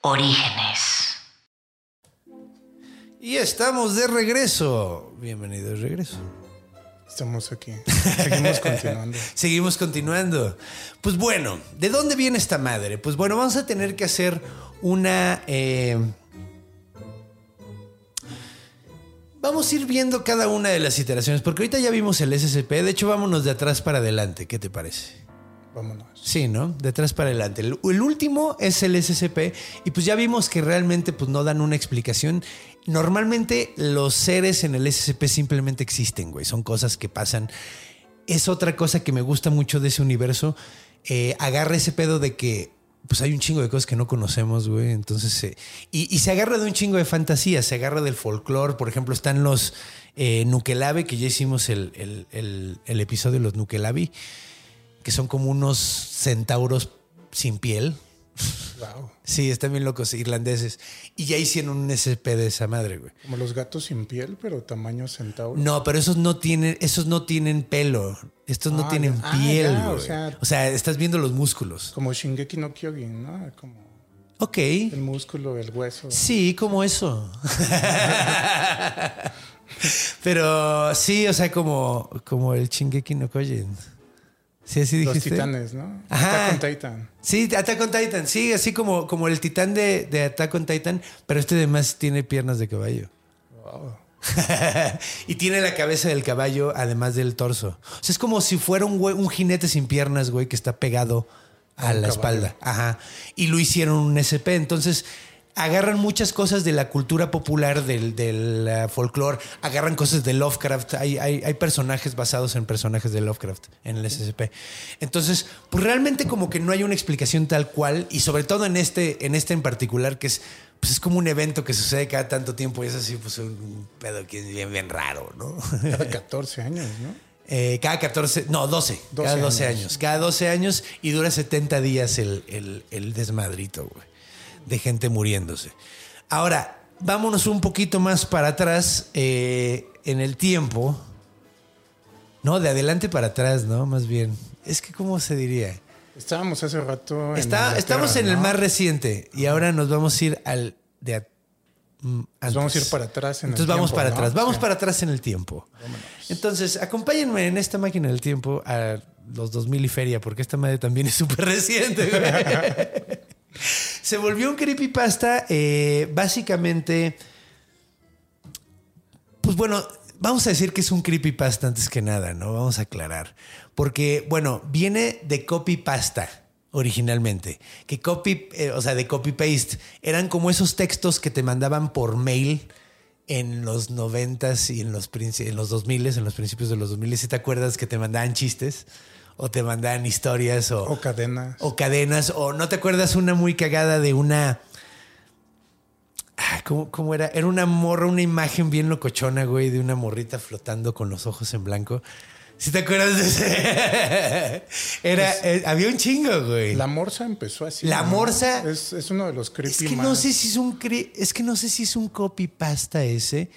Orígenes. Y estamos de regreso. Bienvenido de regreso. Estamos aquí. Seguimos continuando. Pues bueno, ¿de dónde viene esta madre? Pues bueno, vamos a tener que hacer una... Vamos a ir viendo cada una de las iteraciones, porque ahorita ya vimos el SCP. De hecho, vámonos de atrás para adelante. ¿Qué te parece? Vámonos. Sí, ¿no? De atrás para adelante. El último es el SCP. Y pues ya vimos que realmente pues, no dan una explicación. Normalmente los seres en el SCP simplemente existen, güey. Son cosas que pasan es otra cosa que me gusta mucho de ese universo. Agarra ese pedo de que pues hay un chingo de cosas que no conocemos, güey. Entonces, y se agarra de un chingo de fantasía, se agarra del folclore. Por ejemplo, están los Nuckelavee, que ya hicimos el episodio de los Nuckelavee, que son como unos centauros sin piel. Wow. Sí, están bien locos, irlandeses. Y ya hicieron un SCP de esa madre, güey. Como los gatos sin piel, pero tamaño centauro. No, pero esos no tienen pelo. Estos no tienen piel, ya, güey. O sea, estás viendo los músculos. Como Shingeki no Kyojin, ¿no? Como... Ok. El músculo, el hueso. Sí, como eso. Pero sí, o sea, como el Shingeki no Kyojin. Sí, así dijiste. Los titanes, ¿no? Ajá. Attack on Titan. Sí, Attack on Titan. Sí, así como el titán de Attack on Titan, pero este además tiene piernas de caballo. Wow. Y tiene la cabeza del caballo, además del torso. O sea, es como si fuera un jinete sin piernas, güey, que está pegado a la espalda. Ajá. Y lo hicieron un SCP. Entonces, agarran muchas cosas de la cultura popular, del folclore. Agarran cosas de Lovecraft. Hay personajes basados en personajes de Lovecraft en el SCP. Entonces, pues realmente como que no hay una explicación tal cual. Y sobre todo en este en particular, que es... Pues es como un evento que sucede cada tanto tiempo y es así, pues un pedo que es bien raro, ¿no? Cada 14 años, ¿no? Cada 14, no, 12. Cada 12 años. Cada 12 años y dura 70 días el desmadrito, güey, de gente muriéndose. Ahora, vámonos un poquito más para atrás en el tiempo. No, de adelante para atrás, ¿no? Más bien. Es que, ¿cómo se diría? Estábamos hace rato... Estamos en, ¿no?, el más reciente. Y ahora nos vamos a ir al... Antes. Vamos a ir para atrás en el tiempo. Entonces vamos para atrás. Vamos para atrás en el tiempo. Vámonos. Entonces, acompáñenme en esta máquina del tiempo a los 2000 y feria, porque esta madre también es súper reciente, güey. Se volvió un creepypasta. Básicamente... Pues bueno... Vamos a decir que es un creepypasta antes que nada, ¿no? Vamos a aclarar. Porque, bueno, viene de copypasta originalmente. Que de copy-paste. Eran como esos textos que te mandaban por mail en los 90s y en los 2000s, en los principios de los 2000s. ¿Sí te acuerdas que te mandaban chistes? O te mandaban historias. O cadenas. O cadenas. O no te acuerdas una muy cagada de una... ¿Cómo era? Era una morra, una imagen bien locochona, güey, de una morrita flotando con los ojos en blanco. ¿Sí te acuerdas de ese? Había un chingo, güey. La morsa empezó así. La morsa... Es uno de los creepy. Es que no sé si es un copypasta ese.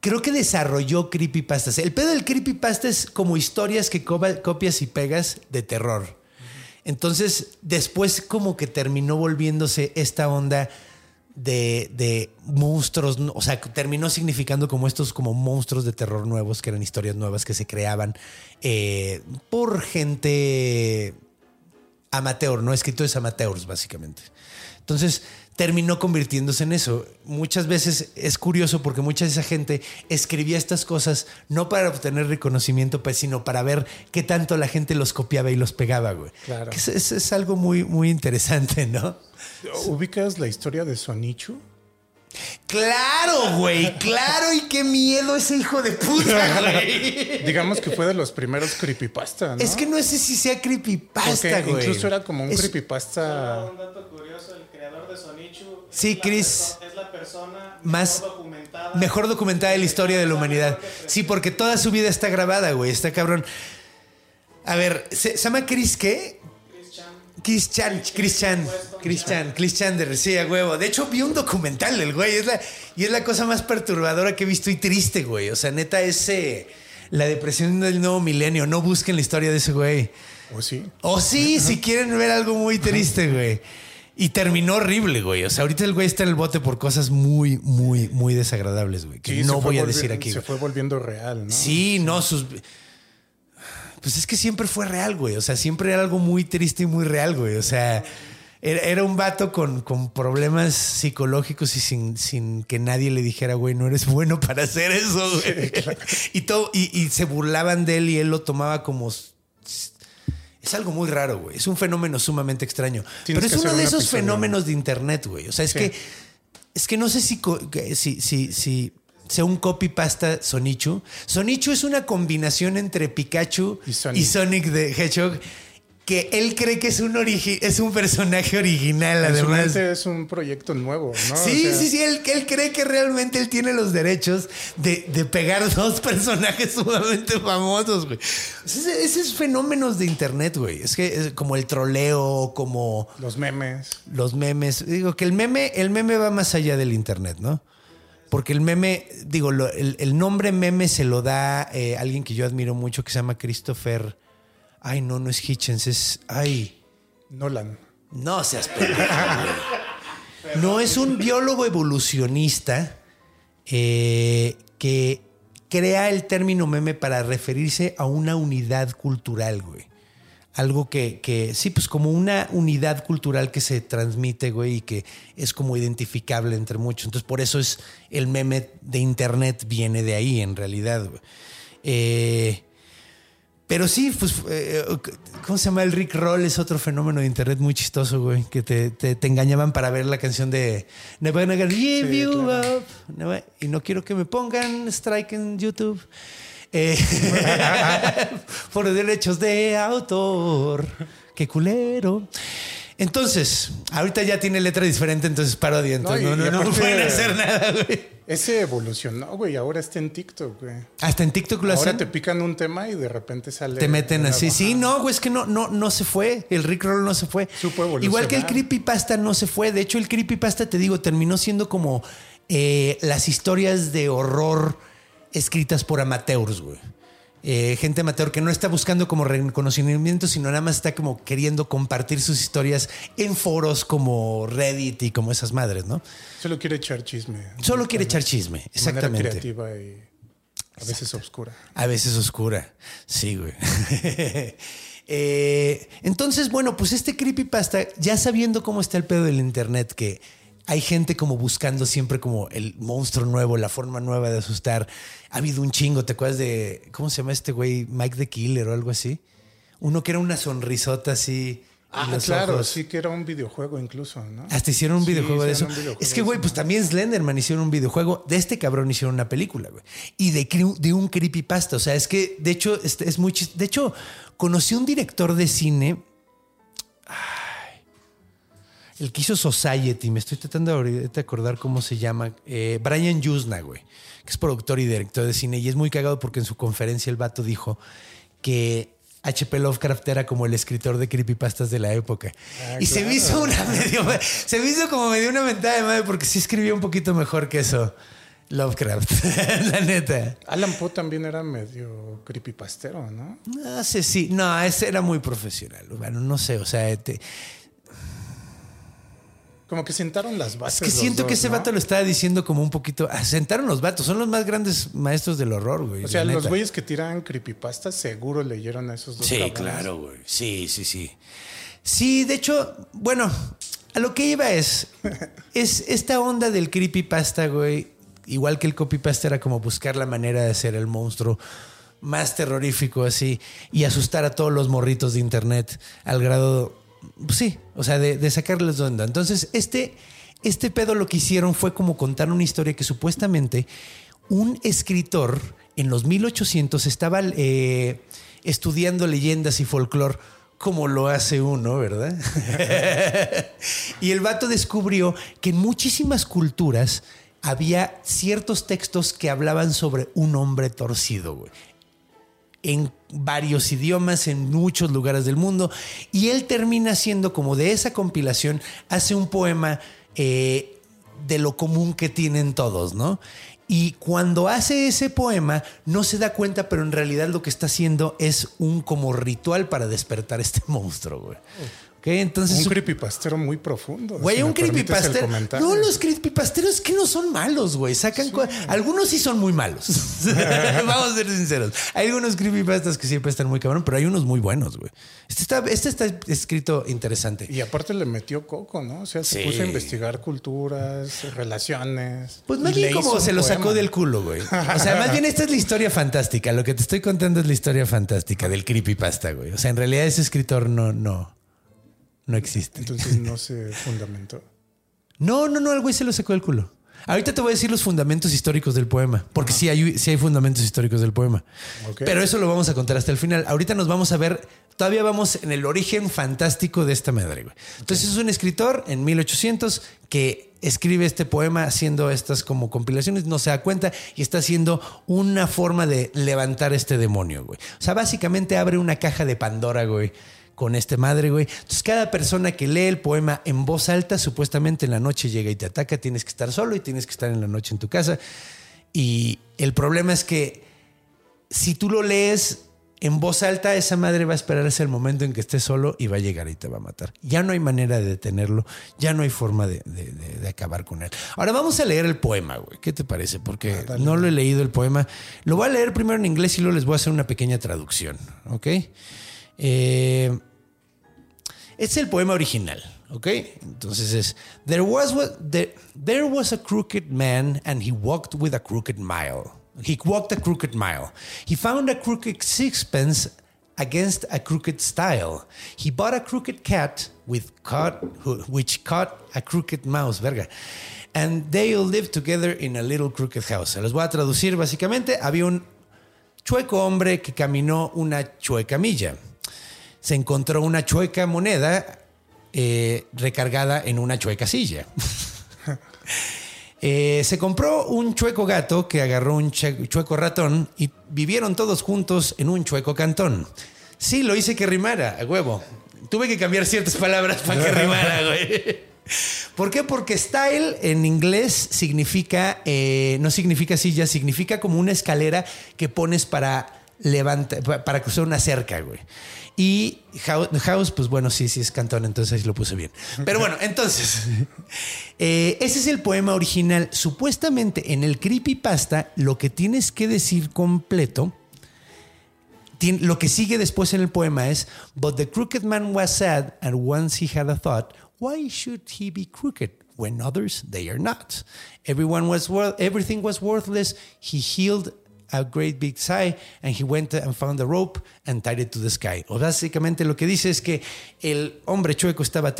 Creo que desarrolló creepypastas. El pedo del creepypasta es como historias que copias y pegas de terror. Entonces, después como que terminó volviéndose esta onda... De monstruos, o sea, terminó significando como estos como monstruos de terror nuevos, que eran historias nuevas que se creaban por gente amateur, ¿no? Escritores amateurs, básicamente. Entonces, terminó convirtiéndose en eso. Muchas veces es curioso porque mucha de esa gente escribía estas cosas no para obtener reconocimiento, pues, sino para ver qué tanto la gente los copiaba y los pegaba, güey. Claro. Que es algo muy, muy interesante, ¿no? ¿Ubicas la historia de Sonichu? ¡Claro, güey! ¡Claro! ¡Y qué miedo ese hijo de puta, güey! Digamos que fue de los primeros creepypasta, ¿no? Es que no sé si sea creepypasta, güey. Incluso era como un creepypasta... Un dato curioso, el creador de Sonichu... Sí, Chris... Es la persona mejor documentada de la historia de la humanidad. Sí, porque toda su vida está grabada, güey. Está cabrón. A ver, ¿se llama Chris qué? Chris Chan de Resilla, huevo. De hecho, vi un documental del güey. Y es la cosa más perturbadora que he visto y triste, güey. O sea, neta, la depresión del nuevo milenio. No busquen la historia de ese güey. ¿O sí? O sí, si quieren ver algo muy triste, güey. Y terminó horrible, güey. O sea, ahorita el güey está en el bote por cosas muy, muy, muy desagradables, güey. Que sí, no voy a decir aquí. Se fue volviendo real, ¿no? Sí, no, Pues es que siempre fue real, güey. O sea, siempre era algo muy triste y muy real, güey. O sea, era un vato con problemas psicológicos y sin que nadie le dijera, güey, no eres bueno para hacer eso, güey. Sí, claro. Y se burlaban de él y él lo tomaba como... Es algo muy raro, güey. Es un fenómeno sumamente extraño. Pero es uno de esos fenómenos de internet, güey. O sea, es que no sé si según copypasta Sonichu. Sonichu es una combinación entre Pikachu y Sonic the Hedgehog, que él cree que es un personaje original, además. Es un proyecto nuevo, ¿no? Sí, o sea... sí. Él cree que realmente él tiene los derechos de pegar dos personajes sumamente famosos, güey. Esos fenómenos de internet, güey. Es que es como el troleo, como... Los memes. Digo que el meme va más allá del internet, ¿no? Porque el meme, digo, el nombre meme se lo da alguien que yo admiro mucho, que se llama Christopher... Ay, no es Hitchens, es... Ay. Nolan. No seas pendejo. No, es un biólogo evolucionista que crea el término meme para referirse a una unidad cultural, güey. Algo que sí, pues como una unidad cultural que se transmite, güey, y que es como identificable entre muchos. Entonces, por eso es el meme de internet, viene de ahí, en realidad, güey. Pero sí, pues, ¿cómo se llama? El Rick Roll es otro fenómeno de internet muy chistoso, güey. Que te engañaban para ver la canción de Never Gonna Give You Up. Claro. Y no quiero que me pongan strike en YouTube. Por derechos de autor. Qué culero. Entonces, ahorita ya tiene letra diferente, entonces parodia. Entonces no pueden hacer nada, güey. Ese evolucionó, güey. Ahora está en TikTok, güey. Hasta en TikTok lo hacen. Ahora te pican un tema y de repente sale. Te meten así. Baja. Sí, no, güey. Es que no se fue. El Rick Roll no se fue. Supo evolucionar. Igual que el Creepypasta no se fue. De hecho, el Creepypasta, te digo, terminó siendo como las historias de horror escritas por amateurs, güey. Gente amateur que no está buscando como reconocimiento, sino nada más está como queriendo compartir sus historias en foros como Reddit y como esas madres, ¿no? Solo quiere echar chisme. Solo quiere echar chisme, exactamente. De manera creativa y a veces oscura. A veces oscura, sí, güey. Entonces, bueno, pues este creepypasta, ya sabiendo cómo está el pedo del internet, que hay gente como buscando siempre como el monstruo nuevo, la forma nueva de asustar. Ha habido un chingo, ¿te acuerdas de... ¿Cómo se llama este güey? Mike the Killer o algo así. Uno que era una sonrisota así... Ah, claro, ojos. Sí, que era un videojuego incluso, ¿no? Hasta hicieron un videojuego de eso. Es que, güey, pues también Slenderman hicieron un videojuego. De este cabrón hicieron una película, güey. Y de un creepypasta. O sea, es que, de hecho, es muy chiste. De hecho, conocí un director de cine... El que hizo Society, me estoy tratando de acordar cómo se llama. Brian Yuzna, güey, que es productor y director de cine. Y es muy cagado porque en su conferencia el vato dijo que H.P. Lovecraft era como el escritor de creepypastas de la época. Ah, y claro. Se me hizo como medio una mentada de madre, porque sí escribía un poquito mejor que eso Lovecraft, la neta. Alan Poe también era medio creepypastero, ¿no? No sé, sí. No, ese era muy profesional. Bueno, no sé, o sea... Como que sentaron las bases. Es que siento que ese vato lo estaba diciendo como un poquito. Sentaron los vatos. Son los más grandes maestros del horror, güey. O sea, los güeyes que tiran creepypasta seguro leyeron a esos dos. Sí, cabrones. Claro, güey. Sí. Sí, de hecho, bueno, a lo que iba es esta onda del creepypasta, güey. Igual que el copypasta era como buscar la manera de hacer el monstruo más terrorífico así y asustar a todos los morritos de internet al grado... Sí, o sea, de sacarles de onda. Entonces, este pedo lo que hicieron fue como contar una historia que supuestamente un escritor en los 1800 estaba estudiando leyendas y folclore, como lo hace uno, ¿verdad? Y el vato descubrió que en muchísimas culturas había ciertos textos que hablaban sobre un hombre torcido, güey. En varios idiomas, en muchos lugares del mundo. Y él termina siendo como de esa compilación, hace un poema de lo común que tienen todos, ¿no? Y cuando hace ese poema, no se da cuenta, pero en realidad lo que está haciendo es un como ritual para despertar este monstruo, güey. Okay, entonces, un creepypastero muy profundo. Güey, si un creepypastero. No, los creepypasteros que no son malos, güey. Sacan algunos sí son muy malos. Vamos a ser sinceros. Hay algunos creepypastas que siempre están muy cabrón, pero hay unos muy buenos, güey. Este está escrito interesante. Y aparte le metió coco, ¿no? O sea, se puso a investigar culturas, relaciones. Pues más bien como se lo sacó del culo, güey. O sea, más bien esta es la historia fantástica. Lo que te estoy contando es la historia fantástica del creepypasta, güey. O sea, en realidad ese escritor no existe. Entonces no se fundamentó. No, el güey se lo sacó del culo. Ahorita te voy a decir los fundamentos históricos del poema, porque sí hay fundamentos históricos del poema. Okay. Pero eso lo vamos a contar hasta el final. Ahorita nos vamos a ver, todavía vamos en el origen fantástico de esta madre, güey. Entonces es un escritor en 1800 que escribe este poema haciendo estas como compilaciones, no se da cuenta y está haciendo una forma de levantar este demonio, güey. O sea, básicamente abre una caja de Pandora, güey, con este madre, güey. Entonces, cada persona que lee el poema en voz alta, supuestamente en la noche llega y te ataca. Tienes que estar solo y tienes que estar en la noche en tu casa. Y el problema es que si tú lo lees en voz alta, esa madre va a esperar hasta el momento en que estés solo y va a llegar y te va a matar. Ya no hay manera de detenerlo. Ya no hay forma de acabar con él. Ahora vamos a leer el poema, güey. ¿Qué te parece? Porque no lo he leído el poema. Lo voy a leer primero en inglés y luego les voy a hacer una pequeña traducción. ¿Ok? Es el poema original, ¿ok? Entonces es: There was a crooked man and he walked with a crooked mile. He walked a crooked mile. He found a crooked sixpence against a crooked stile. He bought a crooked cat which caught a crooked mouse. Verga. And they all lived together in a little crooked house. Se los voy a traducir básicamente. Había un chueco hombre que caminó una chueca milla. Se encontró una chueca moneda recargada en una chueca silla. Se compró un chueco gato que agarró un chueco ratón y vivieron todos juntos en un chueco cantón. Sí, lo hice que rimara, a huevo. Tuve que cambiar ciertas palabras para que rimara, güey. ¿Por qué? Porque style en inglés significa, no significa silla, significa como una escalera que pones para cruzar una cerca, güey. Y house, pues bueno, sí es cantón, entonces ahí lo puse bien. Pero bueno, entonces, ese es el poema original. Supuestamente en el creepypasta, lo que tienes que decir completo, lo que sigue después en el poema es: But the crooked man was sad, and once he had a thought, why should he be crooked when others they are not? Everything was worthless, he healed a great big sigh, and he went and found a rope and tied it to the sky. O básicamente lo que dice es que el hombre chueco estaba.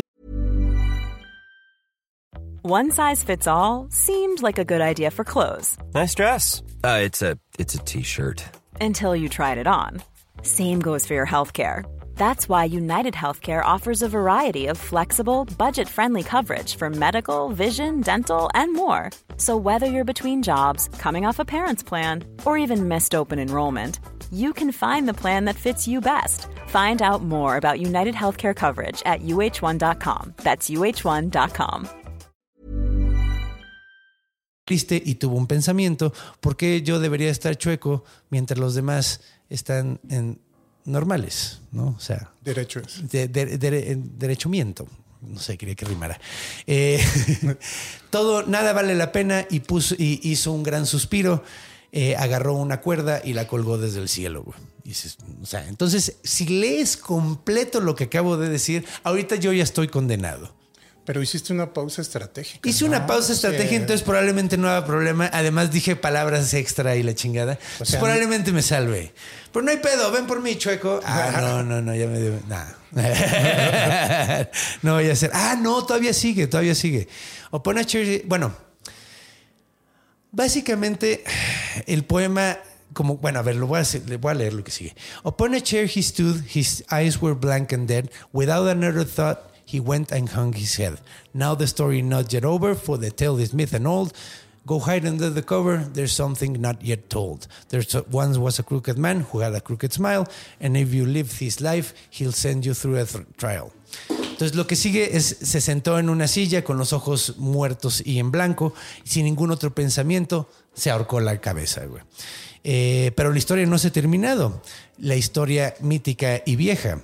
One size fits all seemed like a good idea for clothes. Nice dress. It's a t-shirt. Until you tried it on. Same goes for your healthcare. That's why United Healthcare offers a variety of flexible, budget-friendly coverage for medical, vision, dental, and more. So whether you're between jobs, coming off a parent's plan, or even missed open enrollment, you can find the plan that fits you best. Find out more about United Healthcare coverage at uh1.com. That's uh1.com. Triste y tuvo un pensamiento, ¿por qué yo debería estar chueco mientras los demás están en normales, ¿no? O sea, derechos. Derechamiento. No sé, quería que rimara. Nada vale la pena y hizo un gran suspiro, agarró una cuerda y la colgó desde el cielo, güey. O sea, entonces, si lees completo lo que acabo de decir, ahorita yo ya estoy condenado. Pero hiciste una pausa estratégica. Hice una pausa estratégica, entonces probablemente no haga problema. Además dije palabras extra y la chingada. O sea, probablemente me salve. Pero no hay pedo, ven por mí, chueco. No, ya me dio. Nada. No voy a hacer. No, todavía sigue. Bueno, básicamente el poema... a ver, le voy a leer lo que sigue. Upon a chair he stood, his eyes were blank and dead, without another thought. He went and hung his head. Now the story not yet over, for the tale is myth and old. Go hide under the cover, there's something not yet told. There once was a crooked man who had a crooked smile, and if you live his life, he'll send you through a trial. Entonces lo que sigue es, se sentó en una silla con los ojos muertos y en blanco, y sin ningún otro pensamiento, se ahorcó la cabeza, güey. Pero la historia no se ha terminado. La historia mítica y vieja.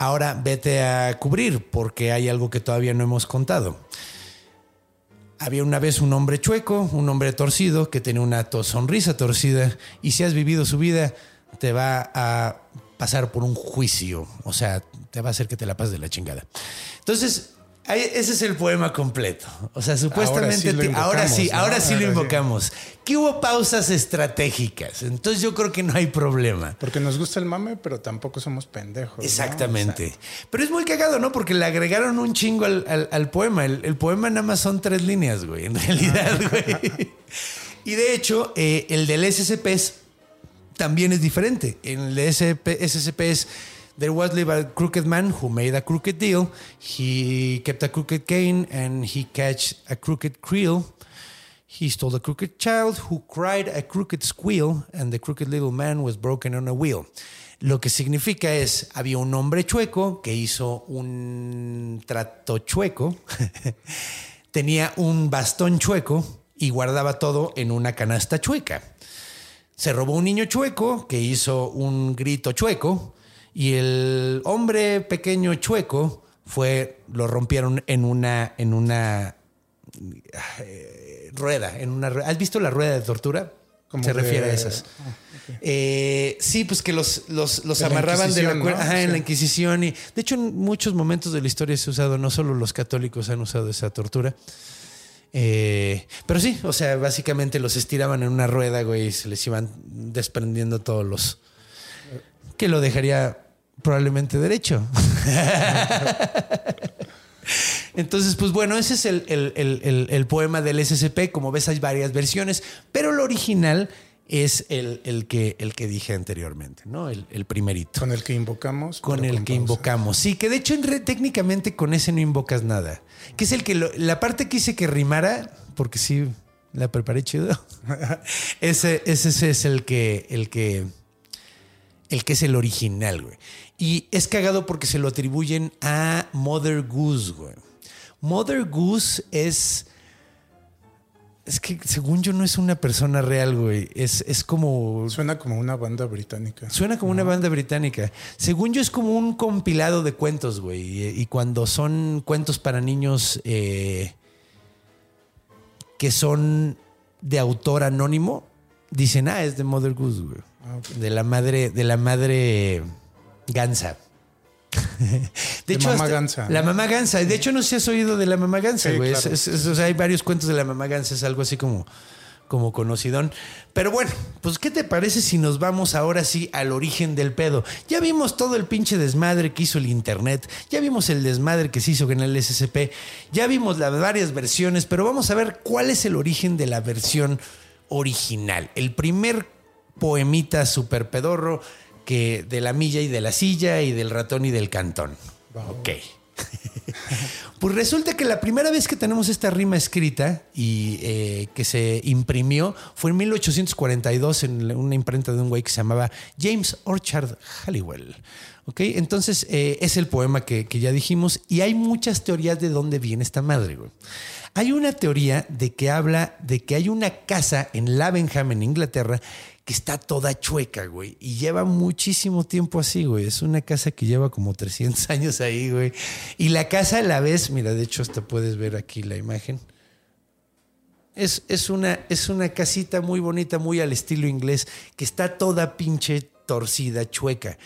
Ahora vete a cubrir porque hay algo que todavía no hemos contado. Había una vez un hombre chueco, un hombre torcido que tenía una sonrisa torcida y si has vivido su vida te va a pasar por un juicio. O sea, te va a hacer que te la pases de la chingada. Entonces Ese es el poema completo. O sea, supuestamente... Ahora sí lo invocamos. Que hubo pausas estratégicas. Entonces yo creo que no hay problema. Porque nos gusta el mame, pero tampoco somos pendejos. Exactamente. ¿No? O sea, pero es muy cagado, ¿no? Porque le agregaron un chingo al poema. El poema nada más son 3 líneas, güey. En realidad, güey. Y de hecho, el del SCP también es diferente. En el de SCP es... There was live a crooked man who made a crooked deal. He kept a crooked cane and he catched a crooked creel. He stole a crooked child who cried a crooked squeal and the crooked little man was broken on a wheel. Lo que significa es, había un hombre chueco que hizo un trato chueco, tenía un bastón chueco y guardaba todo en una canasta chueca. Se robó un niño chueco que hizo un grito chueco. Y el hombre pequeño chueco lo rompieron en una rueda. ¿Has visto la rueda de tortura? Se refiere a esas. Okay. Sí, pues que los amarraban de la cuerda, ¿no? En la Inquisición. Y de hecho, en muchos momentos de la historia se ha usado, no solo los católicos han usado esa tortura. Pero sí, o sea, básicamente los estiraban en una rueda, güey, y se les iban desprendiendo todos los... que lo dejaría probablemente derecho. Entonces, pues bueno, ese es el poema del SCP. Como ves, hay varias versiones, pero el original es el que dije anteriormente, ¿no? El primerito. Con el que invocamos. Sí, que de hecho técnicamente con ese no invocas nada. Que es el que... la parte que hice que rimara, porque sí la preparé chido. Ese es el que es el original, güey. Y es cagado porque se lo atribuyen a Mother Goose, güey. Mother Goose es que según yo no es una persona real, güey. Es como... Suena como una banda británica. Según yo es como un compilado de cuentos, güey. Y cuando son cuentos para niños que son de autor anónimo, dicen, es de Mother Goose, güey. Okay. De la madre gansa. La mamá gansa. De hecho, no sé si has oído de la mamá gansa, güey. Sí, claro. O sea, hay varios cuentos de la mamá gansa. Es algo así como conocidón. Pero bueno, pues, ¿qué te parece si nos vamos ahora sí al origen del pedo? Ya vimos todo el pinche desmadre que hizo el internet. Ya vimos el desmadre que se hizo en el SCP. Ya vimos las varias versiones. Pero vamos a ver cuál es el origen de la versión original. El primer poemita super pedorro que de la milla y de la silla y del ratón y del cantón. Wow. Ok. Pues resulta que la primera vez que tenemos esta rima escrita y que se imprimió fue en 1842 en una imprenta de un güey que se llamaba James Orchard Halliwell. Ok, entonces es el poema que ya dijimos y hay muchas teorías de dónde viene esta madre, güey. Hay una teoría de que habla de que hay una casa en Lavenham, en Inglaterra, que está toda chueca, güey. Y lleva muchísimo tiempo así, güey. Es una casa que lleva como 300 años ahí, güey. Y la casa a la vez... Mira, de hecho, hasta puedes ver aquí la imagen. Es una casita muy bonita, muy al estilo inglés, que está toda pinche torcida, chueca.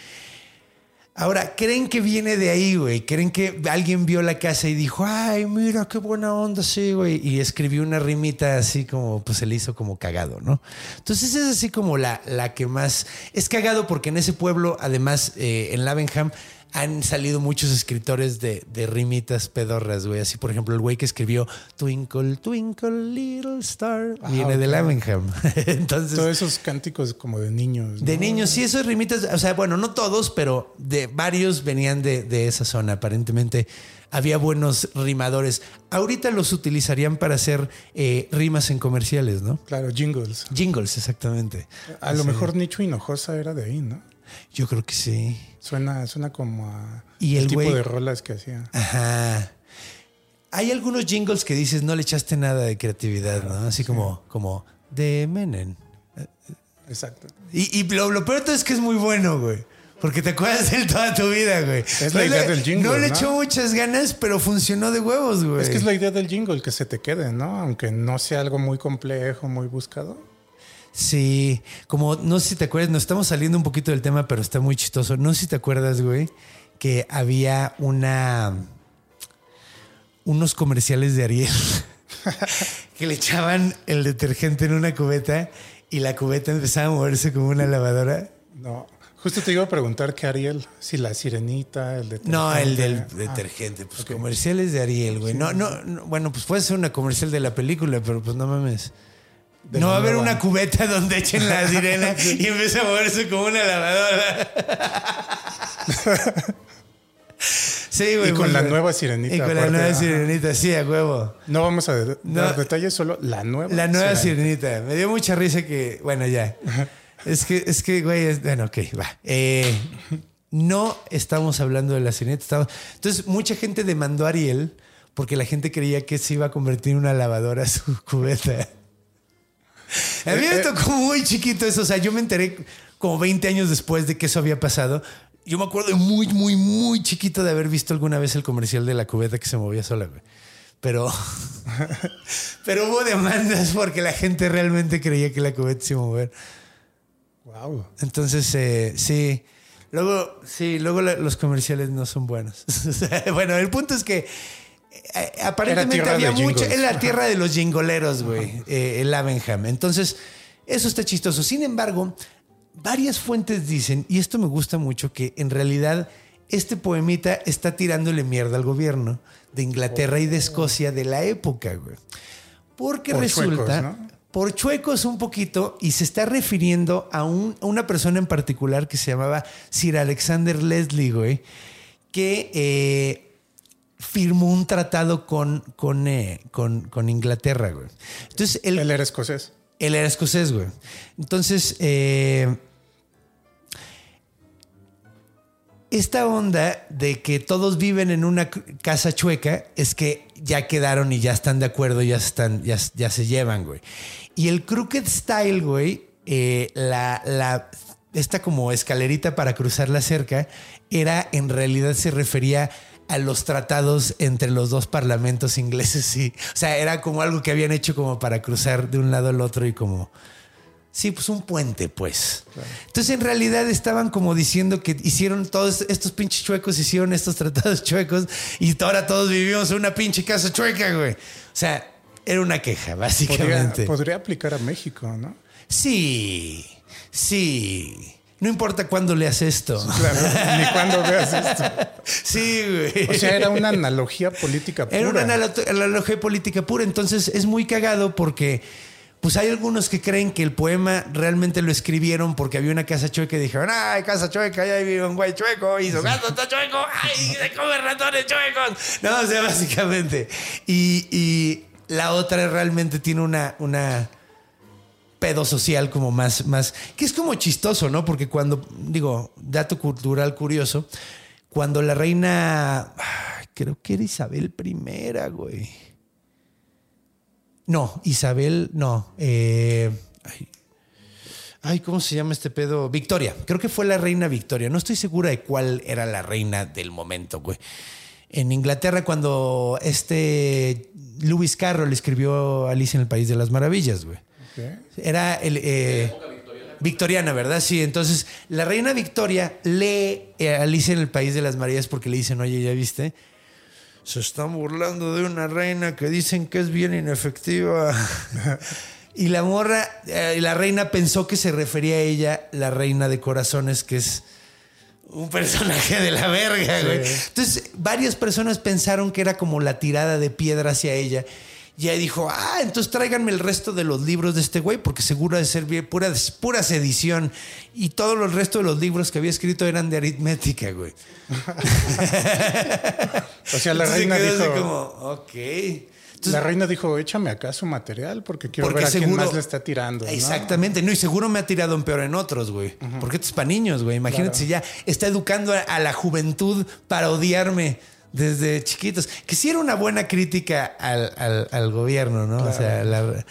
Ahora, ¿creen que viene de ahí, güey? ¿Creen que alguien vio la casa y dijo, ay, mira, qué buena onda, sí, güey? Y escribió una rimita así como, pues se le hizo como cagado, ¿no? Entonces es así como la que más... Es cagado porque en ese pueblo, además, en Lavenham, han salido muchos escritores de rimitas pedorras, güey. Así, por ejemplo, el güey que escribió Twinkle, Twinkle, Little Star viene de Lavenham. Entonces, todos esos cánticos como de niños, ¿no? De niños, sí, esos rimitas. O sea, bueno, no todos, pero de varios venían de esa zona. Aparentemente había buenos rimadores. Ahorita los utilizarían para hacer rimas en comerciales, ¿no? Claro, jingles. Jingles, exactamente. A lo mejor Nicho Hinojosa era de ahí, ¿no? Yo creo que sí. Suena como a el tipo de rolas que hacía. Ajá. Hay algunos jingles que dices, no le echaste nada de creatividad, claro, ¿no? Así sí. como de Menen. Exacto. Y lo peor es que es muy bueno, güey. Porque te acuerdas de él toda tu vida, güey. Es la idea del jingle, ¿no? No le echó muchas ganas, pero funcionó de huevos, güey. Es que es la idea del jingle, que se te quede, ¿no? Aunque no sea algo muy complejo, muy buscado. Sí, como no sé si te acuerdas, nos estamos saliendo un poquito del tema, pero está muy chistoso. No sé si te acuerdas, güey, que había una unos comerciales de Ariel que le echaban el detergente en una cubeta y la cubeta empezaba a moverse como una lavadora. No, justo te iba a preguntar que Ariel, si la sirenita, el detergente. No, el del detergente, pues okay. Comerciales de Ariel, güey. Sí. No, bueno, pues puede ser una comercial de la película, pero pues no mames. No va a haber una cubeta donde echen la sirena y empieza a moverse como una lavadora. Sí, güey. Y con la nueva sirenita. Y con la nueva sirenita, sí, a huevo. No vamos a dar detalles, solo la nueva. La nueva sirenita. Me dio mucha risa que, bueno, ya. Es que, güey, bueno, ok, va. No estamos hablando de la sirenita. Entonces, mucha gente demandó a Ariel porque la gente creía que se iba a convertir en una lavadora su cubeta. A mí me tocó muy chiquito eso. O sea, yo me enteré como 20 años después de que eso había pasado. Yo me acuerdo muy, muy, muy chiquito de haber visto alguna vez el comercial de la cubeta que se movía sola, güey. Pero hubo demandas porque la gente realmente creía que la cubeta se iba a mover. Wow. Entonces, sí. Luego los comerciales no son buenos. Bueno, el punto es que aparentemente había mucha... Es la tierra de los jingoleros, güey. El Lavenham. Entonces, eso está chistoso. Sin embargo, varias fuentes dicen, y esto me gusta mucho, que en realidad este poemita está tirándole mierda al gobierno de Inglaterra y de Escocia de la época, güey. Porque resulta... Chuecos, ¿no? Por chuecos un poquito, y se está refiriendo a una persona en particular que se llamaba Sir Alexander Leslie, güey, que... firmó un tratado con Inglaterra, güey. Entonces, él era escocés. Él era escocés, güey. Entonces, esta onda de que todos viven en una casa chueca es que ya quedaron y ya están de acuerdo, ya se llevan, güey. Y el crooked style, güey, esta como escalerita para cruzar la cerca, en realidad se refería a los tratados entre los dos parlamentos ingleses. Y, o sea, era como algo que habían hecho como para cruzar de un lado al otro y como... Sí, pues un puente, pues. Claro. Entonces, en realidad estaban como diciendo que hicieron todos estos pinches chuecos, hicieron estos tratados chuecos y ahora todos vivimos en una pinche casa chueca, güey. O sea, era una queja, básicamente. Podría aplicar a México, ¿no? Sí. No importa cuándo leas esto. Claro, ni cuándo veas esto. Sí, güey. O sea, era una analogía política pura. Era una analogía política pura. Entonces, es muy cagado porque pues hay algunos que creen que el poema realmente lo escribieron porque había una casa chueca y dijeron, ¡ay, casa chueca! Ya vive un güey chueco y su gato está chueco. ¡Ay, se come ratones chuecos! No, o sea, básicamente. Y la otra realmente tiene una pedo social como más, que es como chistoso, ¿no? Porque dato cultural curioso, cuando la reina, creo que era Isabel I, güey. ¿Cómo se llama este pedo? Victoria. Creo que fue la reina Victoria. No estoy segura de cuál era la reina del momento, güey. En Inglaterra, cuando Lewis Carroll escribió Alicia en el País de las Maravillas, güey. Okay. Era victoriana, ¿verdad? Sí, entonces la reina Victoria lee Alicia en el País de las Maravillas porque le dicen, oye, ¿ya viste? Se están burlando de una reina que dicen que es bien inefectiva. Y la morra, la reina pensó que se refería a ella, la reina de corazones, que es un personaje de la verga, sí, güey. Entonces varias personas pensaron que era como la tirada de piedra hacia ella. Y ahí dijo, entonces tráiganme el resto de los libros de este güey, porque seguro de ser bien pura sedición. Y todos los restos de los libros que había escrito eran de aritmética, güey. O sea, la reina dijo... Entonces, la reina dijo, échame acá su material, porque quiero ver a quién más le está tirando. Exactamente. No, y seguro me ha tirado en peor en otros, güey. Uh-huh. Porque esto es para niños, güey. Imagínate, si ya está educando a la juventud para odiarme desde chiquitos, que sí era una buena crítica al gobierno, ¿no? Claro. O sea,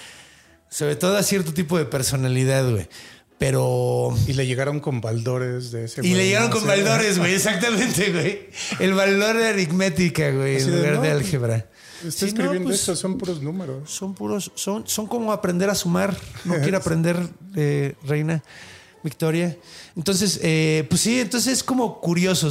sobre todo a cierto tipo de personalidad, güey. Pero... Y le llegaron con baldores de ese... Y le llegaron con baldores, güey, exactamente, güey. El valor de aritmética, güey, en lugar de álgebra. Estoy escribiendo esto, son puros números. Son como aprender a sumar. No quiero aprender, reina Victoria. Entonces, pues sí, entonces es como curioso.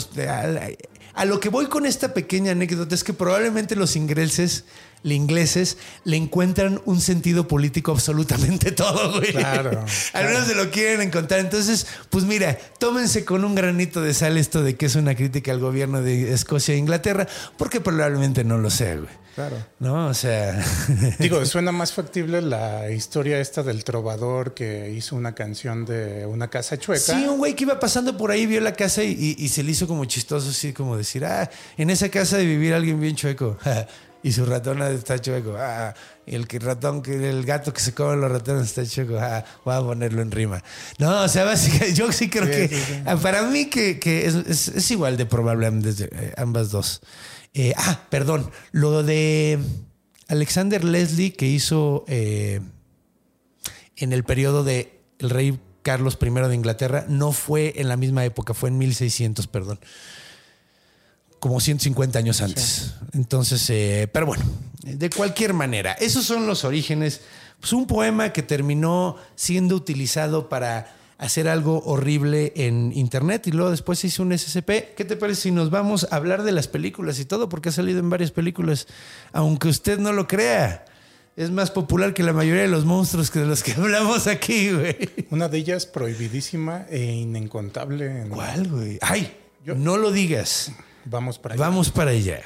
A lo que voy con esta pequeña anécdota es que probablemente los ingleses le encuentran un sentido político absolutamente todo, güey. Claro. Al menos se lo quieren encontrar. Entonces, pues mira, tómense con un granito de sal esto de que es una crítica al gobierno de Escocia e Inglaterra, porque probablemente no lo sea, güey. Claro. No, o sea... Digo, suena más factible la historia esta del trovador que hizo una canción de una casa chueca. Sí, un güey que iba pasando por ahí, vio la casa y se le hizo como chistoso, así como decir, en esa casa de vivir alguien bien chueco. Y su ratona está chueco. Y el gato que se come los ratones está chueco. Voy a ponerlo en rima. No, o sea, básicamente yo sí creo que para mí que es igual de probable ambas dos. Perdón, lo de Alexander Leslie que hizo en el periodo de el rey Carlos I de Inglaterra no fue en la misma época, fue en 1600, perdón. Como 150 años antes. Sí. Entonces, pero bueno, de cualquier manera, esos son los orígenes. Pues un poema que terminó siendo utilizado para hacer algo horrible en internet y luego después se hizo un SCP. ¿Qué te parece si nos vamos a hablar de las películas y todo? Porque ha salido en varias películas, aunque usted no lo crea. Es más popular que la mayoría de los monstruos que de los que hablamos aquí, güey. Una de ellas prohibidísima e inencontrable. ¿No? ¿Cuál, güey? ¡Ay! No lo digas. Vamos para allá. Vamos para allá.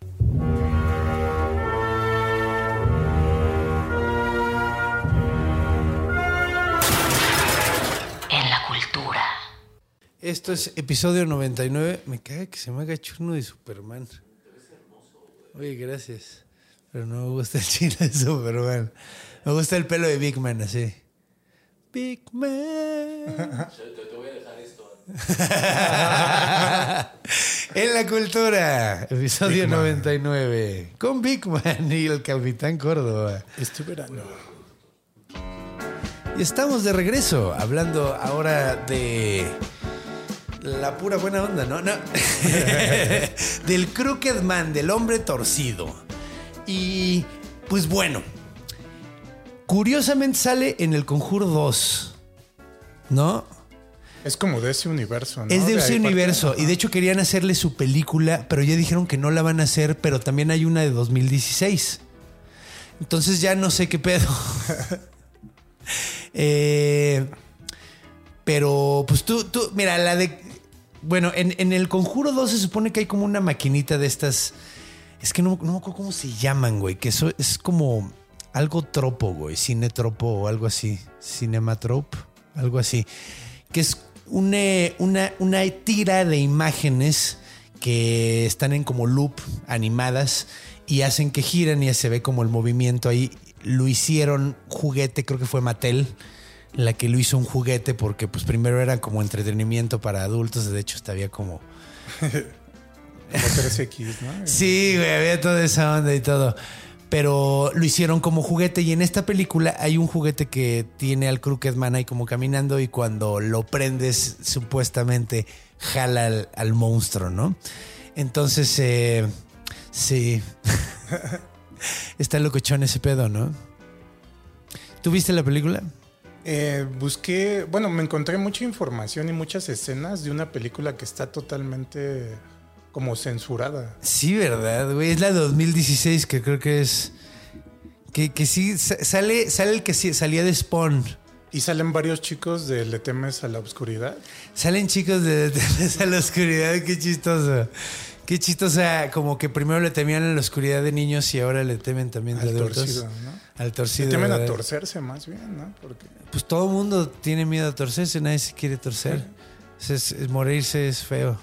Esto es episodio 99. Me caga que se me haga churno de Superman. Oye, gracias. Pero no me gusta el chino de Superman. Me gusta el pelo de Big Man, así. Big Man. Te voy a dejar esto. En la cultura, episodio 99. Con Big Man y el Capitán Córdoba. Este verano. Y estamos de regreso, hablando ahora de... la pura buena onda, ¿no? Del Crooked Man, del hombre torcido. Y pues bueno, curiosamente sale en El Conjuro 2, ¿no? Es como de ese universo, ¿no? Es de ese universo. Parte, ¿no? Y de hecho querían hacerle su película, pero ya dijeron que no la van a hacer, pero también hay una de 2016. Entonces ya no sé qué pedo. Pero pues tú, mira, la de... Bueno, en El Conjuro 2 se supone que hay como una maquinita de estas... Es que no me acuerdo cómo se llaman, güey. Que eso es como algo tropo, güey. Cinetropo o algo así. Cinematrope, algo así. Que es una tira de imágenes que están en como loop, animadas, y hacen que giran y se ve como el movimiento ahí. Lo hicieron juguete, creo que fue Mattel la que lo hizo un juguete, porque pues primero era como entretenimiento para adultos. De hecho, había como... como 3X, ¿no? Sí, güey, había toda esa onda y todo. Pero lo hicieron como juguete. Y en esta película hay un juguete que tiene al Crooked Man ahí como caminando y cuando lo prendes, supuestamente, jala al monstruo, ¿no? Entonces, sí. Está locochón ese pedo, ¿no? ¿Tú viste la película? Busqué, bueno, me encontré mucha información y muchas escenas de una película que está totalmente como censurada. Sí, ¿verdad, güey? Es la 2016 que creo que es... Que sí, sale el que sí, salía de Spawn. ¿Y salen varios chicos de Le temes a la oscuridad? Salen chicos de Le temes a la oscuridad, qué chistoso. Qué chistosa, como que primero le temían a la oscuridad de niños y ahora le temen también de adultos. Torcido, ¿no? Al torcido. Le temen a torcerse más bien, ¿no? Porque... pues todo mundo tiene miedo a torcerse, nadie se quiere torcer. Sí. Es morirse es feo.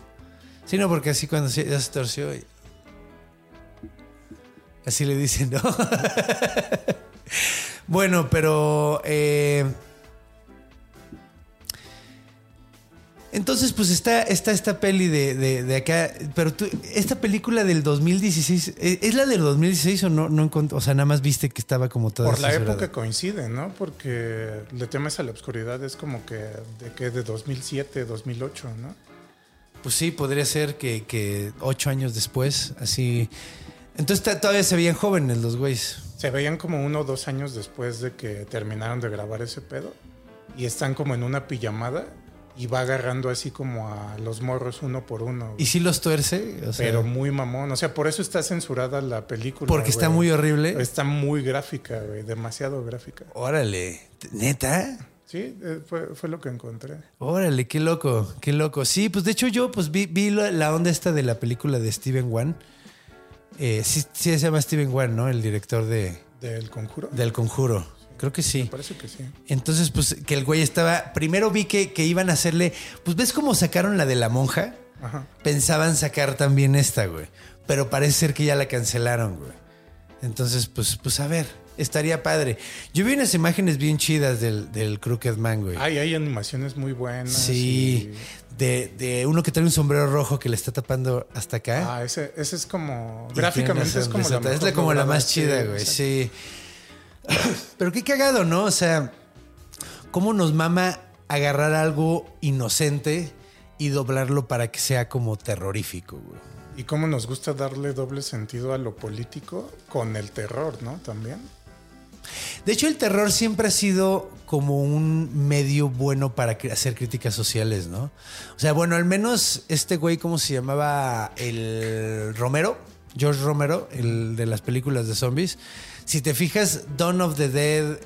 Sí, no, porque así cuando ya se torció, así le dicen, ¿no? Bueno, pero... Entonces, pues está esta peli de acá. Pero tú, esta película del 2016, ¿es la del 2016 o no encontró? O sea, nada más viste que estaba como toda... Por la época coincide, ¿no? Porque Le temes a la oscuridad es como que de 2007, 2008, ¿no? Pues sí, podría ser que 8 años después, así. Entonces todavía se veían jóvenes los güeyes. Se veían como 1 o 2 años después de que terminaron de grabar ese pedo. Y están como en una pijamada. y va agarrando así como a los morros uno por uno. ¿Y si los tuerce? O sea, pero muy mamón. O sea, por eso está censurada la película. Porque está muy horrible. Está muy gráfica, güey. Demasiado gráfica. Órale. ¿Neta? Sí, fue lo que encontré. Órale, qué loco, qué loco. Sí, pues de hecho yo pues vi la onda esta de la película de Steven Wan. Sí se llama Steven Wan, ¿no? El director de... ¿Del Conjuro? Del Conjuro. Creo que sí. Me parece que sí. Entonces, pues, que el güey estaba... Primero vi que iban a hacerle... Pues, ¿ves cómo sacaron la de la monja? Ajá. Pensaban sacar también esta, güey. Pero parece ser que ya la cancelaron, güey. Entonces, pues, a ver. Estaría padre. Yo vi unas imágenes bien chidas del Crooked Man, güey. Ay, hay animaciones muy buenas. Sí. De uno que trae un sombrero rojo que le está tapando hasta acá. Ah, ese es como... Gráficamente es como la mejor. Es como la más chida, güey. Sí. Pero qué cagado, ¿no? O sea, cómo nos mama agarrar algo inocente y doblarlo para que sea como terrorífico, güey. Y cómo nos gusta darle doble sentido a lo político con el terror, ¿no? También. De hecho, el terror siempre ha sido como un medio bueno para hacer críticas sociales, ¿no? O sea, bueno, al menos este güey, ¿cómo se llamaba? El Romero, George Romero, el de las películas de zombies. Si te fijas, Dawn of the Dead,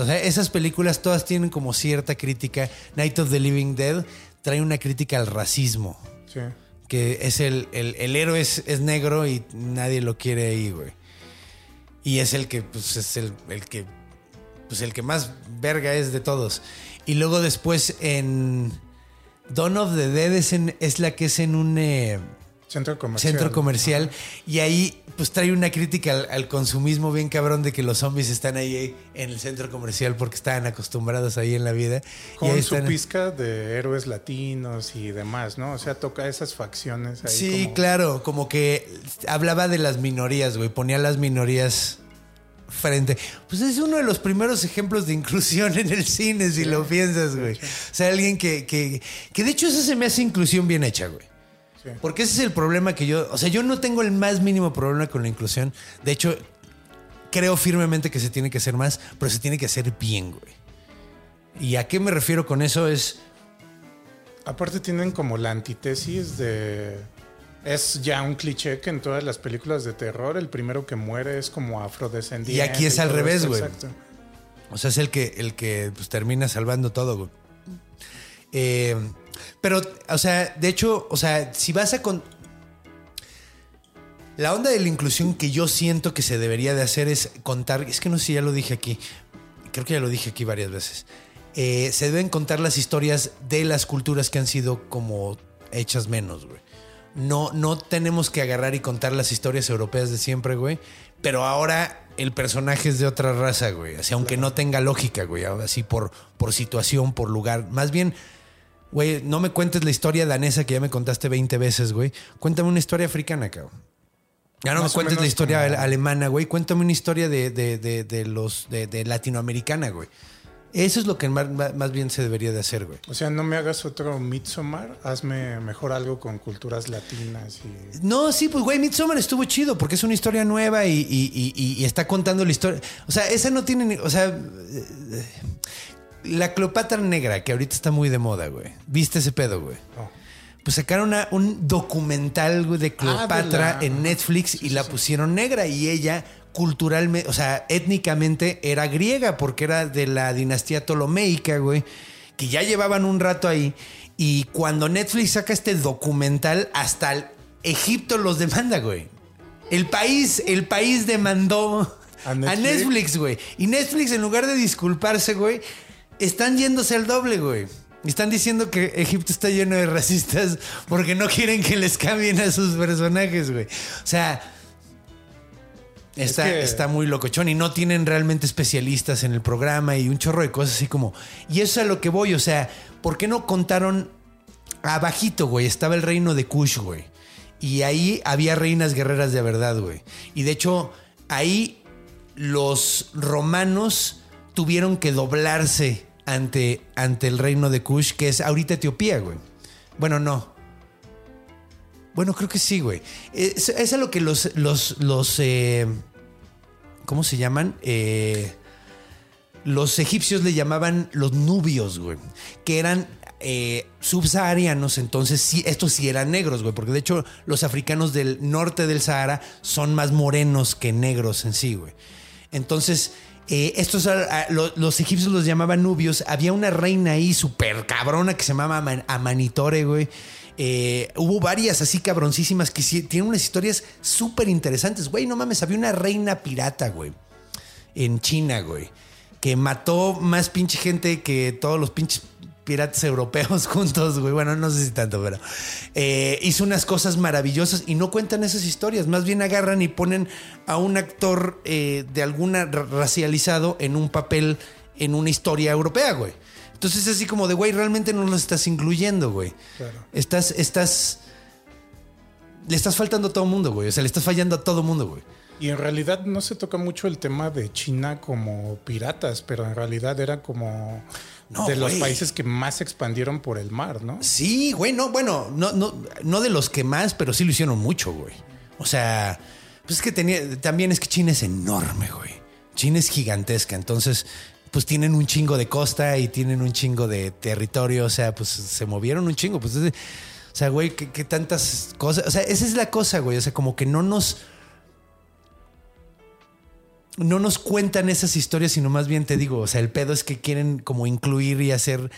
o sea, esas películas todas tienen como cierta crítica. Night of the Living Dead trae una crítica al racismo. Sí. Que es el héroe es negro y nadie lo quiere ahí, güey. Y es el que, pues, es el que más verga es de todos. Y luego después en Dawn of the Dead es la que es en un... Centro comercial. Y ahí pues trae una crítica al consumismo bien cabrón de que los zombies están ahí en el centro comercial porque estaban acostumbrados ahí en la vida. Con su pizca de héroes latinos y demás, ¿no? O sea, toca esas facciones ahí. Sí, como... claro, como que hablaba de las minorías, güey, ponía las minorías frente. Pues es uno de los primeros ejemplos de inclusión en el cine, si lo piensas, güey. O sea, alguien que de hecho eso se me hace inclusión bien hecha, güey. Porque ese es el problema que yo... O sea, yo no tengo el más mínimo problema con la inclusión. De hecho, creo firmemente que se tiene que hacer más, pero se tiene que hacer bien, güey. ¿Y a qué me refiero con eso? Es... Aparte tienen como la antítesis de... Es ya un cliché que en todas las películas de terror el primero que muere es como afrodescendiente. Y aquí es al revés, güey. Exacto. O sea, es el que pues, termina salvando todo, güey. Pero, o sea, de hecho, o sea, si vas a con... La onda de la inclusión que yo siento que se debería de hacer es contar... Es que no sé si ya lo dije aquí. Creo que ya lo dije aquí varias veces. Se deben contar las historias de las culturas que han sido como hechas menos, güey. No tenemos que agarrar y contar las historias europeas de siempre, güey. Pero ahora... El personaje es de otra raza, güey. Así, aunque no tenga lógica, güey. Así por situación, por lugar. Más bien, güey, no me cuentes la historia danesa que ya me contaste 20 veces, güey. Cuéntame una historia africana, cabrón. Ya no me cuentes la historia alemana, güey. Cuéntame una historia de latinoamericana, güey. Eso es lo que más bien se debería de hacer, güey. O sea, no me hagas otro Midsommar, hazme mejor algo con culturas latinas. Y... No, sí, pues, güey, Midsommar estuvo chido porque es una historia nueva y está contando la historia. O sea, esa no tiene... O sea, la Cleopatra negra, que ahorita está muy de moda, güey. ¿Viste ese pedo, güey? No. Pues sacaron un documental, güey, de Cleopatra en Netflix y la pusieron negra y ella... Culturalmente, o sea, étnicamente era griega porque era de la dinastía ptolomeica, güey, que ya llevaban un rato ahí. Y cuando Netflix saca este documental, hasta el Egipto los demanda, güey. El país demandó a Netflix, güey. Y Netflix, en lugar de disculparse, güey, están yéndose al doble, güey. Están diciendo que Egipto está lleno de racistas porque no quieren que les cambien a sus personajes, güey. O sea... Está muy locochón y no tienen realmente especialistas en el programa y un chorro de cosas así como... Y eso es a lo que voy, o sea, ¿por qué no contaron abajito, güey? Estaba el reino de Kush, güey. Y ahí había reinas guerreras de verdad, güey. Y de hecho, ahí los romanos tuvieron que doblarse ante el reino de Kush, que es ahorita Etiopía, güey. Bueno, no. Bueno, creo que sí, güey. Es a lo que los ¿cómo se llaman? Los egipcios le llamaban los nubios, güey. Que eran subsaharianos, entonces sí, estos sí eran negros, güey, porque de hecho los africanos del norte del Sahara son más morenos que negros en sí, güey. Entonces, estos los egipcios los llamaban nubios. Había una reina ahí súper cabrona que se llamaba Amanitore, güey. Hubo varias así cabroncísimas que sí, tienen unas historias súper interesantes, güey. No mames, había una reina pirata, güey, en China, güey, que mató más pinche gente que todos los pinches piratas europeos juntos, güey. Bueno, no sé si tanto, pero hizo unas cosas maravillosas y no cuentan esas historias. Más bien agarran y ponen a un actor de alguna racializado en un papel, en una historia europea, güey. Entonces es así como de, güey, realmente no los estás incluyendo, güey. Claro. Le estás faltando a todo mundo, güey. O sea, le estás fallando a todo mundo, güey. Y en realidad no se toca mucho el tema de China como piratas, pero en realidad era como... No, de los países que más se expandieron por el mar, ¿no? Sí, güey, no, bueno, no de los que más, pero sí lo hicieron mucho, güey. O sea, pues es que también es que China es enorme, güey. China es gigantesca, entonces, pues tienen un chingo de costa y tienen un chingo de territorio, o sea, pues se movieron un chingo, pues, o sea, güey, que tantas cosas, o sea, esa es la cosa, güey, o sea, como que no nos cuentan esas historias, sino más bien te digo, o sea, el pedo es que quieren como incluir y hacer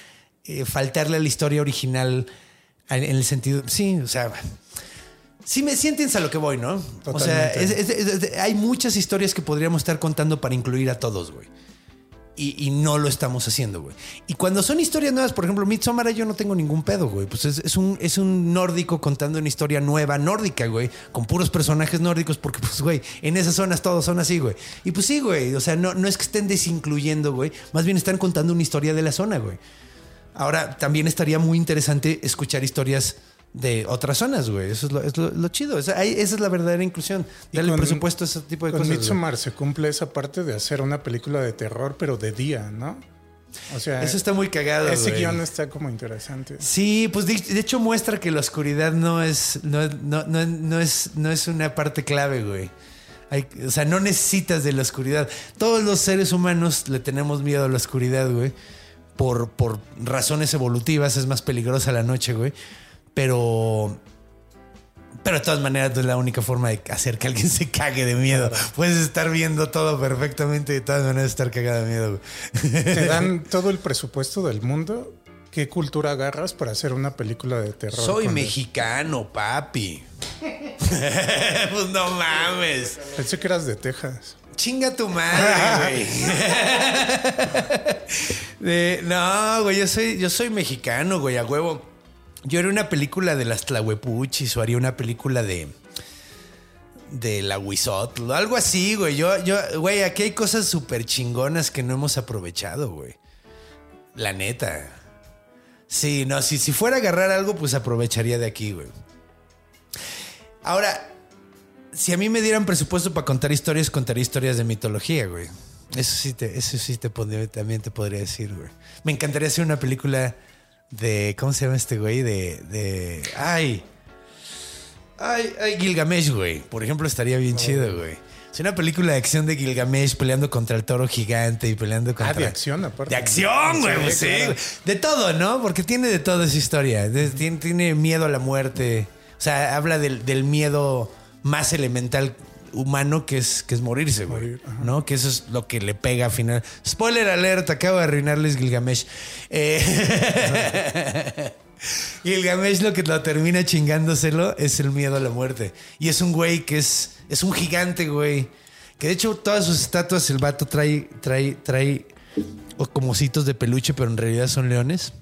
faltarle a la historia original en el sentido, sí, o sea, sí, sí entiendes a lo que voy, ¿no? Totalmente. O sea, hay muchas historias que podríamos estar contando para incluir a todos, güey. Y no lo estamos haciendo, güey. Y cuando son historias nuevas, por ejemplo, Midsommar, yo no tengo ningún pedo, güey. Pues es un nórdico contando una historia nueva nórdica, güey. Con puros personajes nórdicos, porque, pues, güey, en esas zonas todos son así, güey. Y pues sí, güey. O sea, no es que estén desincluyendo, güey. Más bien están contando una historia de la zona, güey. Ahora, también estaría muy interesante escuchar historias de otras zonas, güey. Eso es lo chido. Esa es la verdadera inclusión. Darle presupuesto a ese tipo de cosas. Con Midsommar se cumple esa parte de hacer una película de terror, pero de día, ¿no? O sea, eso está muy cagado. Ese guión está como interesante. Sí, pues de hecho muestra que la oscuridad no es una parte clave, güey. O sea, no necesitas de la oscuridad. Todos los seres humanos le tenemos miedo a la oscuridad, güey. Por razones evolutivas es más peligrosa la noche, güey. Pero de todas maneras no es la única forma de hacer que alguien se cague de miedo. Puedes estar viendo todo perfectamente y de todas maneras estar cagado de miedo. Te dan todo el presupuesto del mundo. ¿Qué cultura agarras para hacer una película de terror? Soy mexicano, papi. Pues no mames. Pensé que eras de Texas. Chinga tu madre, güey. No, güey, yo soy mexicano, güey, a huevo. Yo haría una película de las Tlahuepuches o haría una película de la Huizotl, algo así, güey. Güey, aquí hay cosas súper chingonas que no hemos aprovechado, güey. La neta. Sí, no, si fuera a agarrar algo, pues aprovecharía de aquí, güey. Ahora, si a mí me dieran presupuesto para contaría historias de mitología, güey. También te podría decir, güey. Me encantaría hacer una película... ¿Cómo se llama este güey? Ay, Gilgamesh, güey. Por ejemplo, estaría bien chido, güey. Es una película de acción de Gilgamesh peleando contra el toro gigante y peleando contra... de acción, aparte. De acción, güey. Pues, sí, claro. De todo, ¿no? Porque tiene de todo esa historia. Tiene miedo a la muerte. O sea, habla del miedo más elemental humano que es morirse, güey, ¿no? Que eso es lo que le pega al final. Spoiler alert, acabo de arruinarles Gilgamesh. Gilgamesh lo que lo termina chingándoselo es el miedo a la muerte. Y es un güey que es un gigante, güey. Que de hecho todas sus estatuas el vato trae como ositos de peluche, pero en realidad son leones.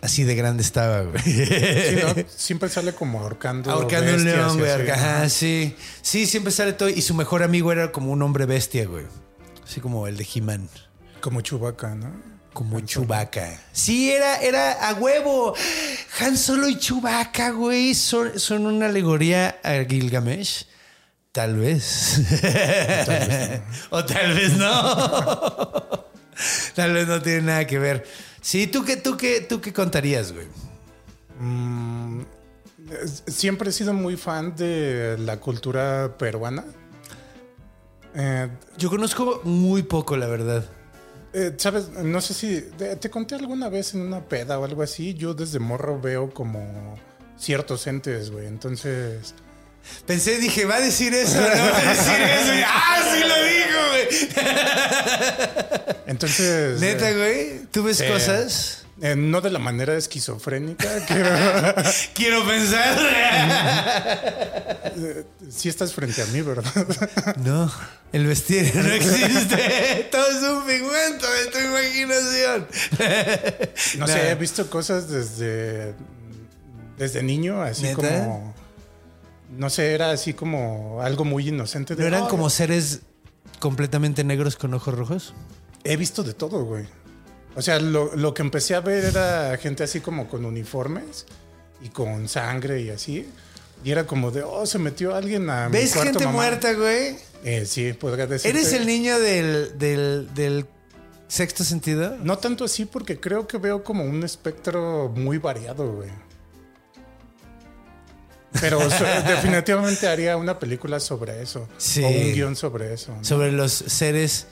Así de grande estaba, güey. Sí, ¿no? Siempre sale como ahorcando un león, güey. Ajá, sí. Sí, siempre sale todo. Y su mejor amigo era como un hombre bestia, güey. Así como el de He-Man. Como Chewbacca, ¿no? Como Chewbacca. Sí, era a huevo. Han Solo y Chewbacca, güey. ¿Son una alegoría a Gilgamesh? Tal vez. O tal vez no. O tal vez no. Tal vez no tiene nada que ver. Sí, ¿tú qué contarías, güey? Siempre he sido muy fan de la cultura peruana. Yo conozco muy poco, la verdad. ¿Sabes? No sé si... Te conté alguna vez en una peda o algo así. Yo desde morro veo como ciertos entes, güey. Entonces... Pensé, dije, va a decir eso, no va a decir eso. Y, ¡ah, sí lo digo, güey! Entonces... Neta, güey, ¿tú ves cosas...? No de la manera esquizofrénica que... Quiero pensar. Sí estás frente a mí, ¿verdad? No, el vestir no existe. Todo es un pigmento de tu imaginación. No sé, he visto cosas desde niño, así. ¿Neta? Como... No sé, era así como algo muy inocente. ¿No eran como seres completamente negros con ojos rojos? He visto de todo, güey. O sea, lo que empecé a ver era gente así como con uniformes y con sangre y así. Y era como de, oh, se metió alguien a mi cuarto, mamá. ¿Ves gente muerta, güey? Sí, podría decirte. ¿Eres el niño del sexto sentido? No tanto así, porque creo que veo como un espectro muy variado, güey. Pero definitivamente haría una película sobre eso. Sí. O un guión sobre eso, ¿no? Sobre los seres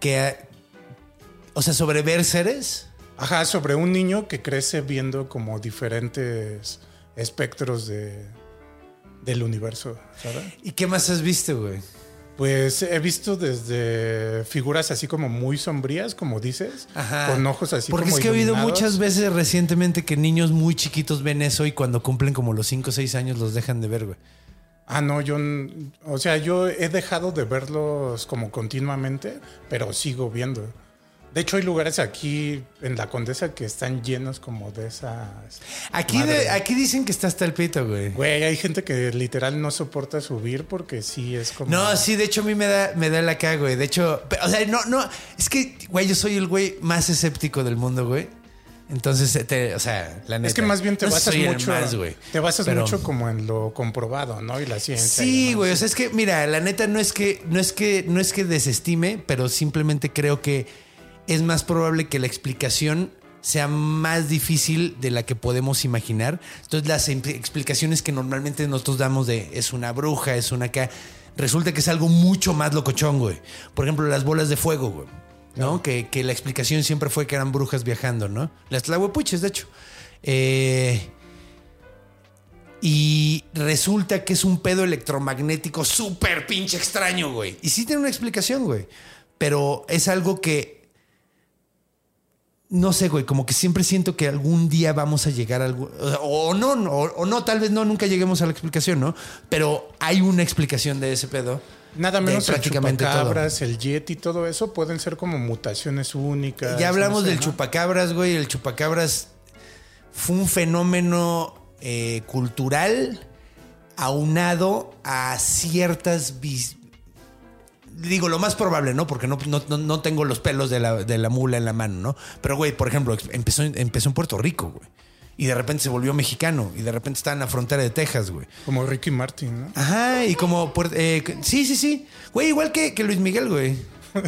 que... O sea, ¿sobre ver seres? Ajá, sobre un niño que crece viendo como diferentes espectros del universo, ¿sabes? ¿Y qué más has visto, güey? Pues he visto desde figuras así como muy sombrías, como dices. Ajá. Con ojos así porque como iluminados. Porque es que he oído muchas veces recientemente que niños muy chiquitos ven eso y cuando cumplen como los 5 o 6 años los dejan de ver, güey. Ah, no, yo... O sea, yo he dejado de verlos como continuamente, pero sigo viendo. De hecho, hay lugares aquí en la Condesa que están llenos como de esas... Aquí dicen que está hasta el pito, güey. Güey, hay gente que literal no soporta subir porque sí es como... No, sí, de hecho a mí me da la caga, güey. De hecho, o sea, no... Es que, güey, yo soy el güey más escéptico del mundo, güey. Entonces, o sea, la neta... Es que más bien te basas mucho... Te basas mucho como en lo comprobado, ¿no? Y la ciencia. Sí, güey, o sea, es que, mira, la neta no es que desestime, pero simplemente creo que... Es más probable que la explicación sea más difícil de la que podemos imaginar. Entonces, las explicaciones que normalmente nosotros damos de es una bruja, es una acá, resulta que es algo mucho más locochón, güey. Por ejemplo, las bolas de fuego, güey, ¿no? Que la explicación siempre fue que eran brujas viajando, ¿no? Las Tlahuepuches, de hecho. Y resulta que es un pedo electromagnético súper pinche extraño, güey. Y sí tiene una explicación, güey. Pero es algo que... No sé, güey, como que siempre siento que algún día vamos a llegar a algo... O no, tal vez no, nunca lleguemos a la explicación, ¿no? Pero hay una explicación de ese pedo. Nada menos el chupacabras, todo. El yeti, todo eso pueden ser como mutaciones únicas. Ya hablamos del chupacabras, güey. El chupacabras fue un fenómeno cultural aunado a ciertas... Digo, lo más probable, ¿no? Porque no tengo los pelos de la mula en la mano, ¿no? Pero, güey, por ejemplo, empezó en Puerto Rico, güey. Y de repente se volvió mexicano. Y de repente está en la frontera de Texas, güey. Como Ricky Martin, ¿no? Ajá, y como... sí. Güey, igual que Luis Miguel, güey.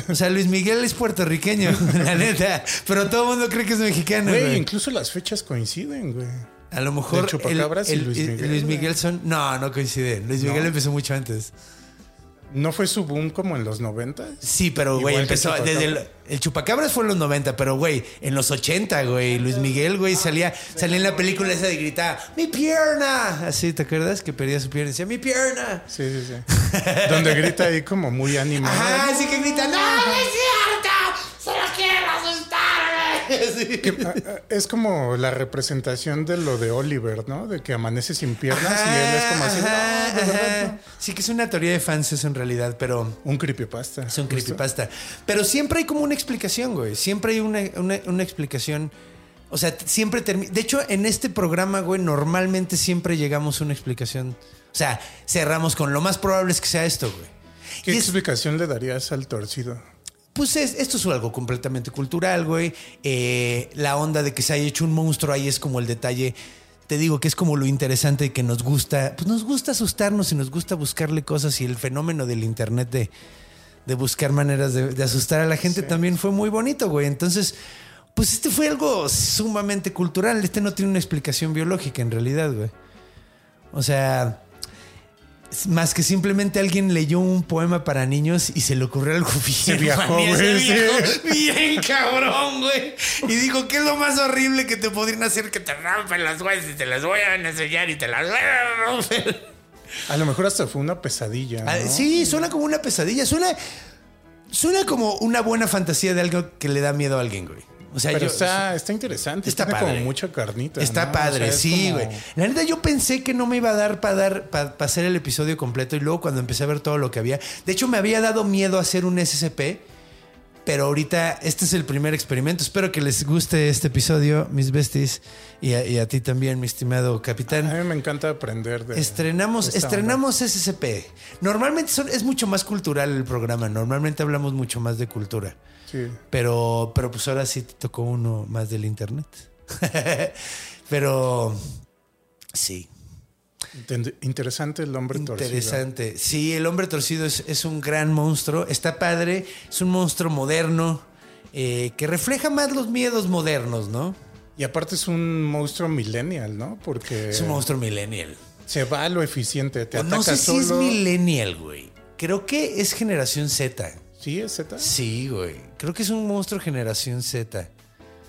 O sea, Luis Miguel es puertorriqueño, la neta. Pero todo el mundo cree que es mexicano, güey. Incluso las fechas coinciden, güey. A lo mejor... El Chupacabras y Luis Miguel. Luis Miguel son... No coinciden. Luis Miguel empezó mucho antes. ¿No fue su boom como en los 90? Sí, pero, güey, empezó... desde el Chupacabras fue en los 90, pero, güey, en los 80, güey, Luis Miguel, güey, salía en la película esa de gritar ¡mi pierna! Así, ¿te acuerdas? Que perdía su pierna y decía ¡mi pierna! Sí. Donde grita ahí como muy animado. Ajá, sí que grita ¡no, no es cierto! ¡Solo quiero asustarme! Sí. Es como la representación de lo de Oliver, ¿no? De que amanece sin piernas, ajá, y él es como así... Ajá, no, de verdad, no. Sí, que es una teoría de fans eso en realidad, pero... Un creepypasta. Es un creepypasta. ¿Justo? Pero siempre hay como una explicación, güey. Siempre hay una explicación. O sea, siempre termina... De hecho, en este programa, güey, normalmente siempre llegamos a una explicación. O sea, cerramos con lo más probable es que sea esto, güey. ¿Qué explicación le darías al torcido? Pues esto es algo completamente cultural, güey. La onda de que se haya hecho un monstruo ahí es como el detalle... Te digo que es como lo interesante que nos gusta... Pues nos gusta asustarnos y nos gusta buscarle cosas. Y el fenómeno del internet de buscar maneras de asustar a la gente también fue muy bonito, güey. Entonces, pues fue algo sumamente cultural. No tiene una explicación biológica en realidad, güey. O sea... Más que simplemente alguien leyó un poema para niños y se le ocurrió algo bien. Se viajó, güey. Se viajó bien cabrón, güey. Y dijo, ¿qué es lo más horrible que te podrían hacer? Que te rompen las güeyes y te las voy a enseñar y te las voy a romper. A lo mejor hasta fue una pesadilla, ¿no? Sí, suena como una pesadilla. Suena como una buena fantasía de algo que le da miedo a alguien, güey. O sea, pero está interesante. Está padre. Como mucha carnita. Está, ¿no? Padre, o sea, sí, güey. Como... La neta, yo pensé que no me iba a dar para hacer el episodio completo. Y luego cuando empecé a ver todo lo que había... De hecho, me había dado miedo hacer un SCP. Pero ahorita, este es el primer experimento. Espero que les guste este episodio, mis besties. Y a ti también, mi estimado capitán. A mí me encanta aprender de... Estrenamos SCP. Normalmente es mucho más cultural el programa. Normalmente hablamos mucho más de cultura. Sí. Pero pues ahora sí te tocó uno más del internet. Pero sí. Interesante el hombre torcido. Interesante. Sí, el hombre torcido es un gran monstruo. Está padre. Es un monstruo moderno que refleja más los miedos modernos, ¿no? Y aparte es un monstruo millennial, ¿no? Porque es un monstruo millennial. Se va a lo eficiente. Te ataca solo. No sé si es millennial, güey. Creo que es generación Z. ¿Sí es Z? Sí, güey. Creo que es un monstruo generación Z.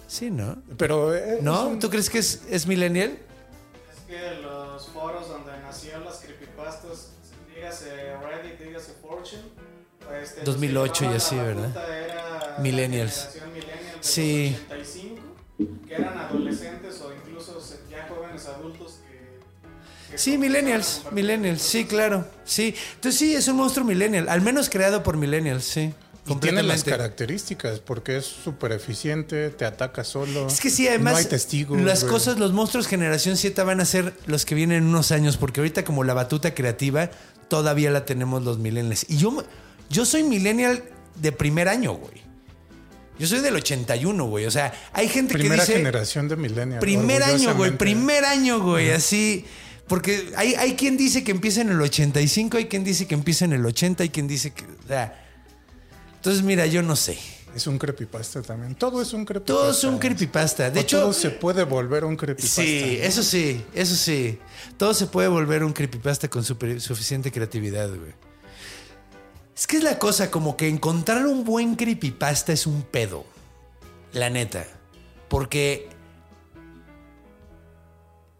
Sí, ¿no? Pero... ¿no? ¿Tú crees que es millennial? Es que los foros donde nacieron las creepypastas, dígase Reddit, dígase Fortune... 2008 y así, ¿verdad? Era millennials. Millennial, sí. 85, que eran adolescentes o incluso ya jóvenes adultos que sí, millennials, sí, claro, sí. Entonces sí, es un monstruo millennial, al menos creado por millennials, sí. Y tiene las características, porque es súper eficiente, te ataca solo. Es que sí, además, no hay testigos, las cosas, los monstruos generación 7 van a ser los que vienen en unos años, porque ahorita como la batuta creativa todavía la tenemos los millennials. Y yo soy millennial de primer año, güey. Yo soy del 81, güey. O sea, hay gente que dice... Primera generación de millennials. Primer año, güey. Así... Porque hay quien dice que empieza en el 85, hay quien dice que empieza en el 80, hay quien dice que... O sea, entonces, mira, yo no sé. Es un creepypasta también. Todo es un creepypasta. Todo es un creepypasta. De hecho... Todo se puede volver un creepypasta. Sí, eso sí, eso sí. Todo se puede volver un creepypasta con suficiente creatividad, güey. Es que es la cosa, como que encontrar un buen creepypasta es un pedo. La neta. Porque...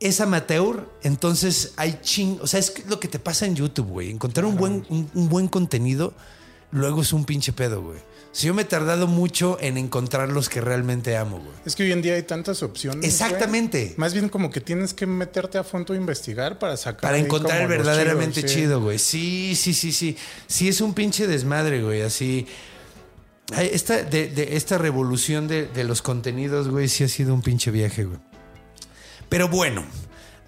es amateur, entonces hay O sea, es lo que te pasa en YouTube, güey. Encontrar un buen contenido luego es un pinche pedo, güey. Si yo me he tardado mucho en encontrar los que realmente amo, güey. Es que hoy en día hay tantas opciones. Exactamente. Güey. Más bien como que tienes que meterte a fondo e investigar para sacar... Para encontrar el verdaderamente chido, güey. Sí. Sí, es un pinche desmadre, güey. Así... Esta revolución de los contenidos, güey, sí ha sido un pinche viaje, güey. Pero bueno,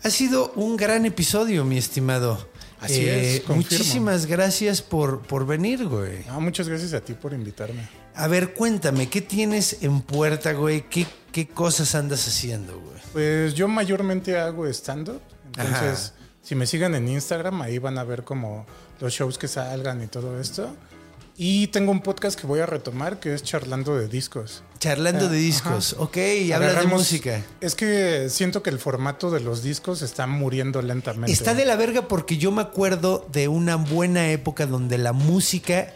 ha sido un gran episodio, mi estimado. Así es, confirmo. Muchísimas gracias por venir, güey. No, muchas gracias a ti por invitarme. A ver, cuéntame, ¿qué tienes en puerta, güey? ¿Qué cosas andas haciendo, güey? Pues yo mayormente hago stand-up. Entonces, si me siguen en Instagram, ahí van a ver como los shows que salgan y todo esto. Y tengo un podcast que voy a retomar, que es Charlando de Discos. Charlando de Discos, ajá. Ok, y hablas de música. Es que siento que el formato de los discos está muriendo lentamente. Está de la verga, porque yo me acuerdo de una buena época donde la música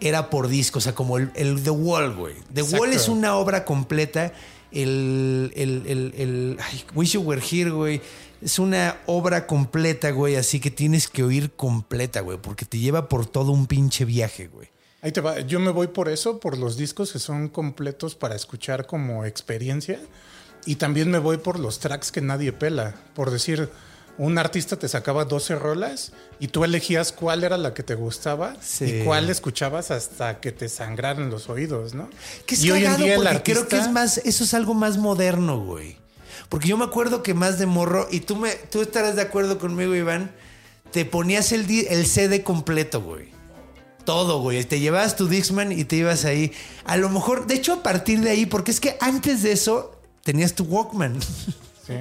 era por disco, o sea, como el The Wall, güey. The Exacto. Wall es una obra completa. El Wish You Were Here, güey. Es una obra completa, güey, así que tienes que oír completa, güey, porque te lleva por todo un pinche viaje, güey. Ahí te va. Yo me voy por eso, por los discos que son completos para escuchar como experiencia, y también me voy por los tracks que nadie pela. Por decir, un artista te sacaba 12 rolas y tú elegías cuál era la que te gustaba, sí, y cuál escuchabas hasta que te sangraran los oídos, ¿no? Que es y hoy en día el artista... creo que es más, eso es algo más moderno, güey. Porque yo me acuerdo que más de morro, y tú estarás de acuerdo conmigo, Iván, te ponías el CD completo, güey. Todo, güey. Te llevabas tu Discman y te ibas ahí. A lo mejor, de hecho, a partir de ahí, porque es que antes de eso tenías tu Walkman. Sí.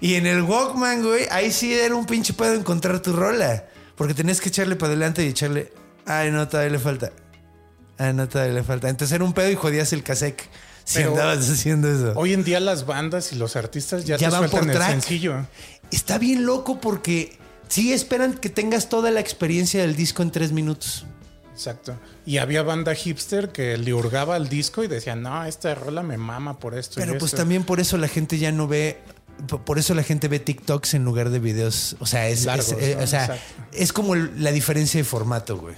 Y en el Walkman, güey, ahí sí era un pinche pedo encontrar tu rola. Porque tenías que echarle para adelante y echarle... Ay, no, todavía le falta. Ay, no, todavía le falta. Entonces era un pedo y jodías el cassette. Si andabas haciendo eso. Hoy en día las bandas y los artistas ya te sueltan el sencillo. Está bien loco, porque sí esperan que tengas toda la experiencia del disco en 3 minutos. Exacto. Y había banda hipster que le hurgaba al disco y decían, no, esta rola me mama por esto. Pero y pues esto. También por eso la gente ya no ve... Por eso la gente ve TikToks en lugar de videos. O sea, es, largos, es, ¿no? O sea, es como la diferencia de formato, güey.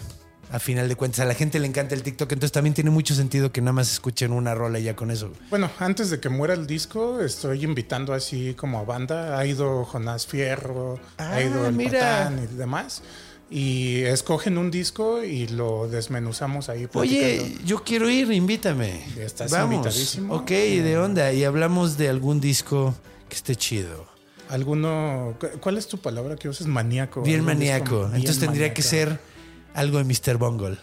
A final de cuentas, a la gente le encanta el TikTok, entonces también tiene mucho sentido que nada más escuchen una rola y ya con eso. Bueno, antes de que muera el disco, estoy invitando así como a banda. Ha ido Jonás Fierro, ha ido el Patán y demás. Y escogen un disco y lo desmenuzamos ahí. Oye, yo quiero ir, invítame. Estás Vamos. Invitadísimo. Ok, de onda. Y hablamos de algún disco que esté chido. ¿Alguno? ¿Cuál es tu palabra que usas? Maníaco. Bien maníaco. Entonces tendría que ser algo de Mr. Bungle.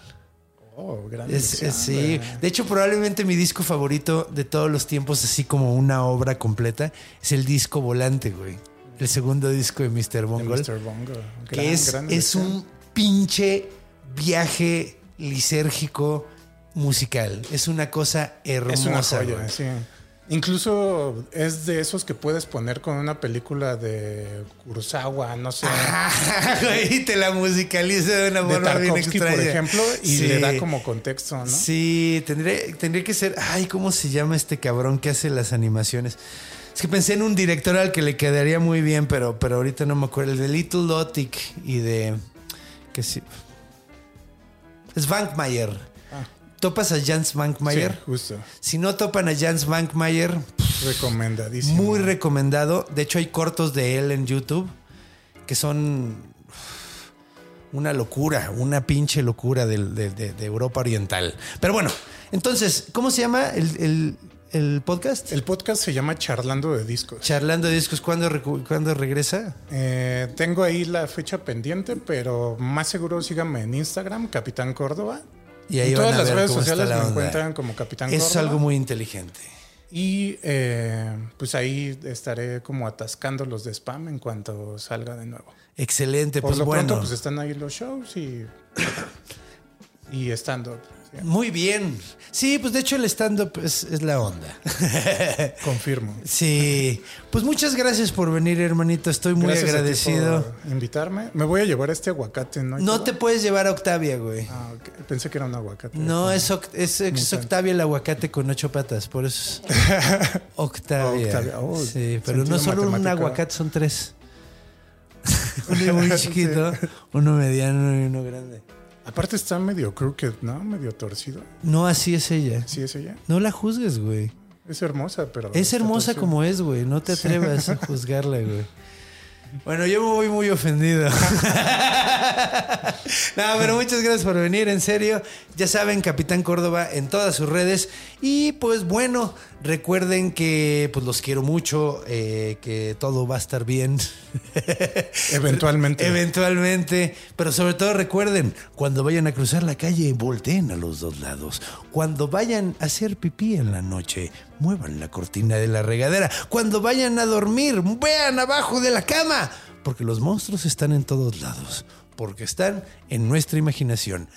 Oh, gran elección. Sí. De hecho, probablemente mi disco favorito de todos los tiempos, así como una obra completa, es el disco Volante, güey. El segundo disco de Mr. Bungle. De Mr. Bungle. Gran, que es un pinche viaje lisérgico musical. Es una cosa hermosa. Es una joya, sí. Incluso es de esos que puedes poner con una película de Kurosawa, no sé. Ajá, y te la musicaliza de una forma bien extraña. Por ejemplo, y sí. Le da como contexto, ¿no? Sí, tendría que ser... Ay, ¿cómo se llama este cabrón que hace las animaciones? Es que pensé en un director al que le quedaría muy bien, pero ahorita no me acuerdo. El de Little Lotic y de... que sí. Es Bankmeyer. ¿Topas a Jans Bankmeyer? Sí, justo. Si no topan a Jans Bankmeyer... Recomendadísimo. Muy recomendado. De hecho, hay cortos de él en YouTube que son una locura, una pinche locura de Europa Oriental. Pero bueno, entonces, ¿cómo se llama el podcast? El podcast se llama Charlando de Discos. Charlando de Discos. ¿Cuándo regresa? Tengo ahí la fecha pendiente, pero más seguro síganme en Instagram, Capitán Córdoba. Y ahí en todas las redes sociales me encuentran como Capitán Córdoba. Es algo muy inteligente. Y pues ahí estaré como atascando los de spam en cuanto salga de nuevo. Excelente, pues bueno. Por lo pronto, pues están ahí los shows y stand-up. ¿Sí? Muy bien. Sí, pues de hecho el stand-up es la onda. Confirmo. Sí. Pues muchas gracias por venir, hermanito. Estoy muy agradecido. Gracias por invitarme. Me voy a llevar este aguacate, ¿no? No te puedes llevar a Octavia, güey. Ah, okay. Pensé que era un aguacate. No, es Octavia el aguacate con 8 patas. Por eso es Octavia. Oh, sí, pero no solo matemático. Un aguacate, son 3. Uno muy chiquito, sí. Uno mediano y uno grande. Aparte está medio crooked, ¿no? Medio torcido. No, así es ella. ¿Sí es ella? No la juzgues, güey. Es hermosa, pero... Es hermosa torcido. Como es, güey. No te atrevas a juzgarla, güey. Bueno, yo me voy muy ofendido. No, pero muchas gracias por venir, en serio. Ya saben, Capitán Córdoba en todas sus redes. Y pues bueno, recuerden que pues los quiero mucho, que todo va a estar bien. Eventualmente. Pero sobre todo recuerden, cuando vayan a cruzar la calle, volteen a los dos lados. Cuando vayan a hacer pipí en la noche, muevan la cortina de la regadera. Cuando vayan a dormir, vean abajo de la cama. Porque los monstruos están en todos lados. Porque están en nuestra imaginación.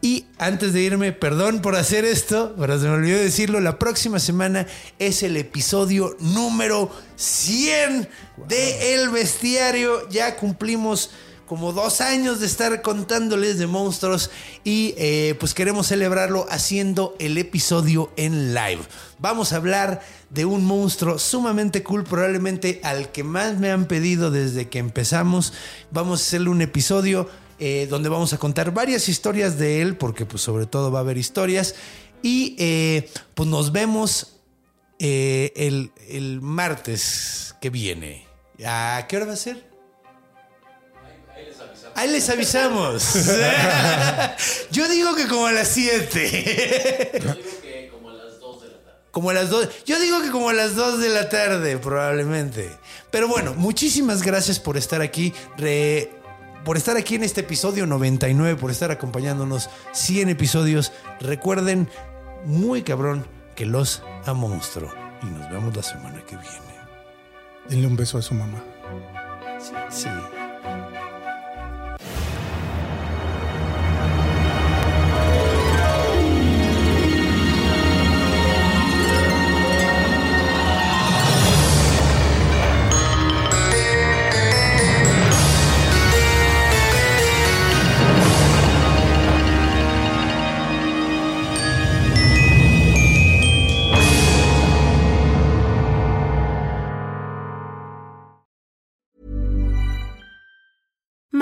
Y antes de irme, perdón por hacer esto, pero se me olvidó decirlo, la próxima semana es el episodio número 100 de El Bestiario. Ya cumplimos como 2 años de estar contándoles de monstruos y pues queremos celebrarlo haciendo el episodio en live. Vamos a hablar de un monstruo sumamente cool, probablemente al que más me han pedido desde que empezamos. Vamos a hacerle un episodio donde vamos a contar varias historias de él, porque pues sobre todo va a haber historias. Y pues nos vemos el martes que viene. ¿A qué hora va a ser? Ahí les avisamos. Yo digo que como a las 7. Yo digo que como a las 2 de la tarde. Yo digo que como a las 2 de la tarde, probablemente. Pero bueno, muchísimas gracias por estar aquí. Por estar aquí en este episodio 99, por estar acompañándonos 100 episodios. Recuerden, muy cabrón, que los amo monstruo. Y nos vemos la semana que viene. Denle un beso a su mamá. Sí.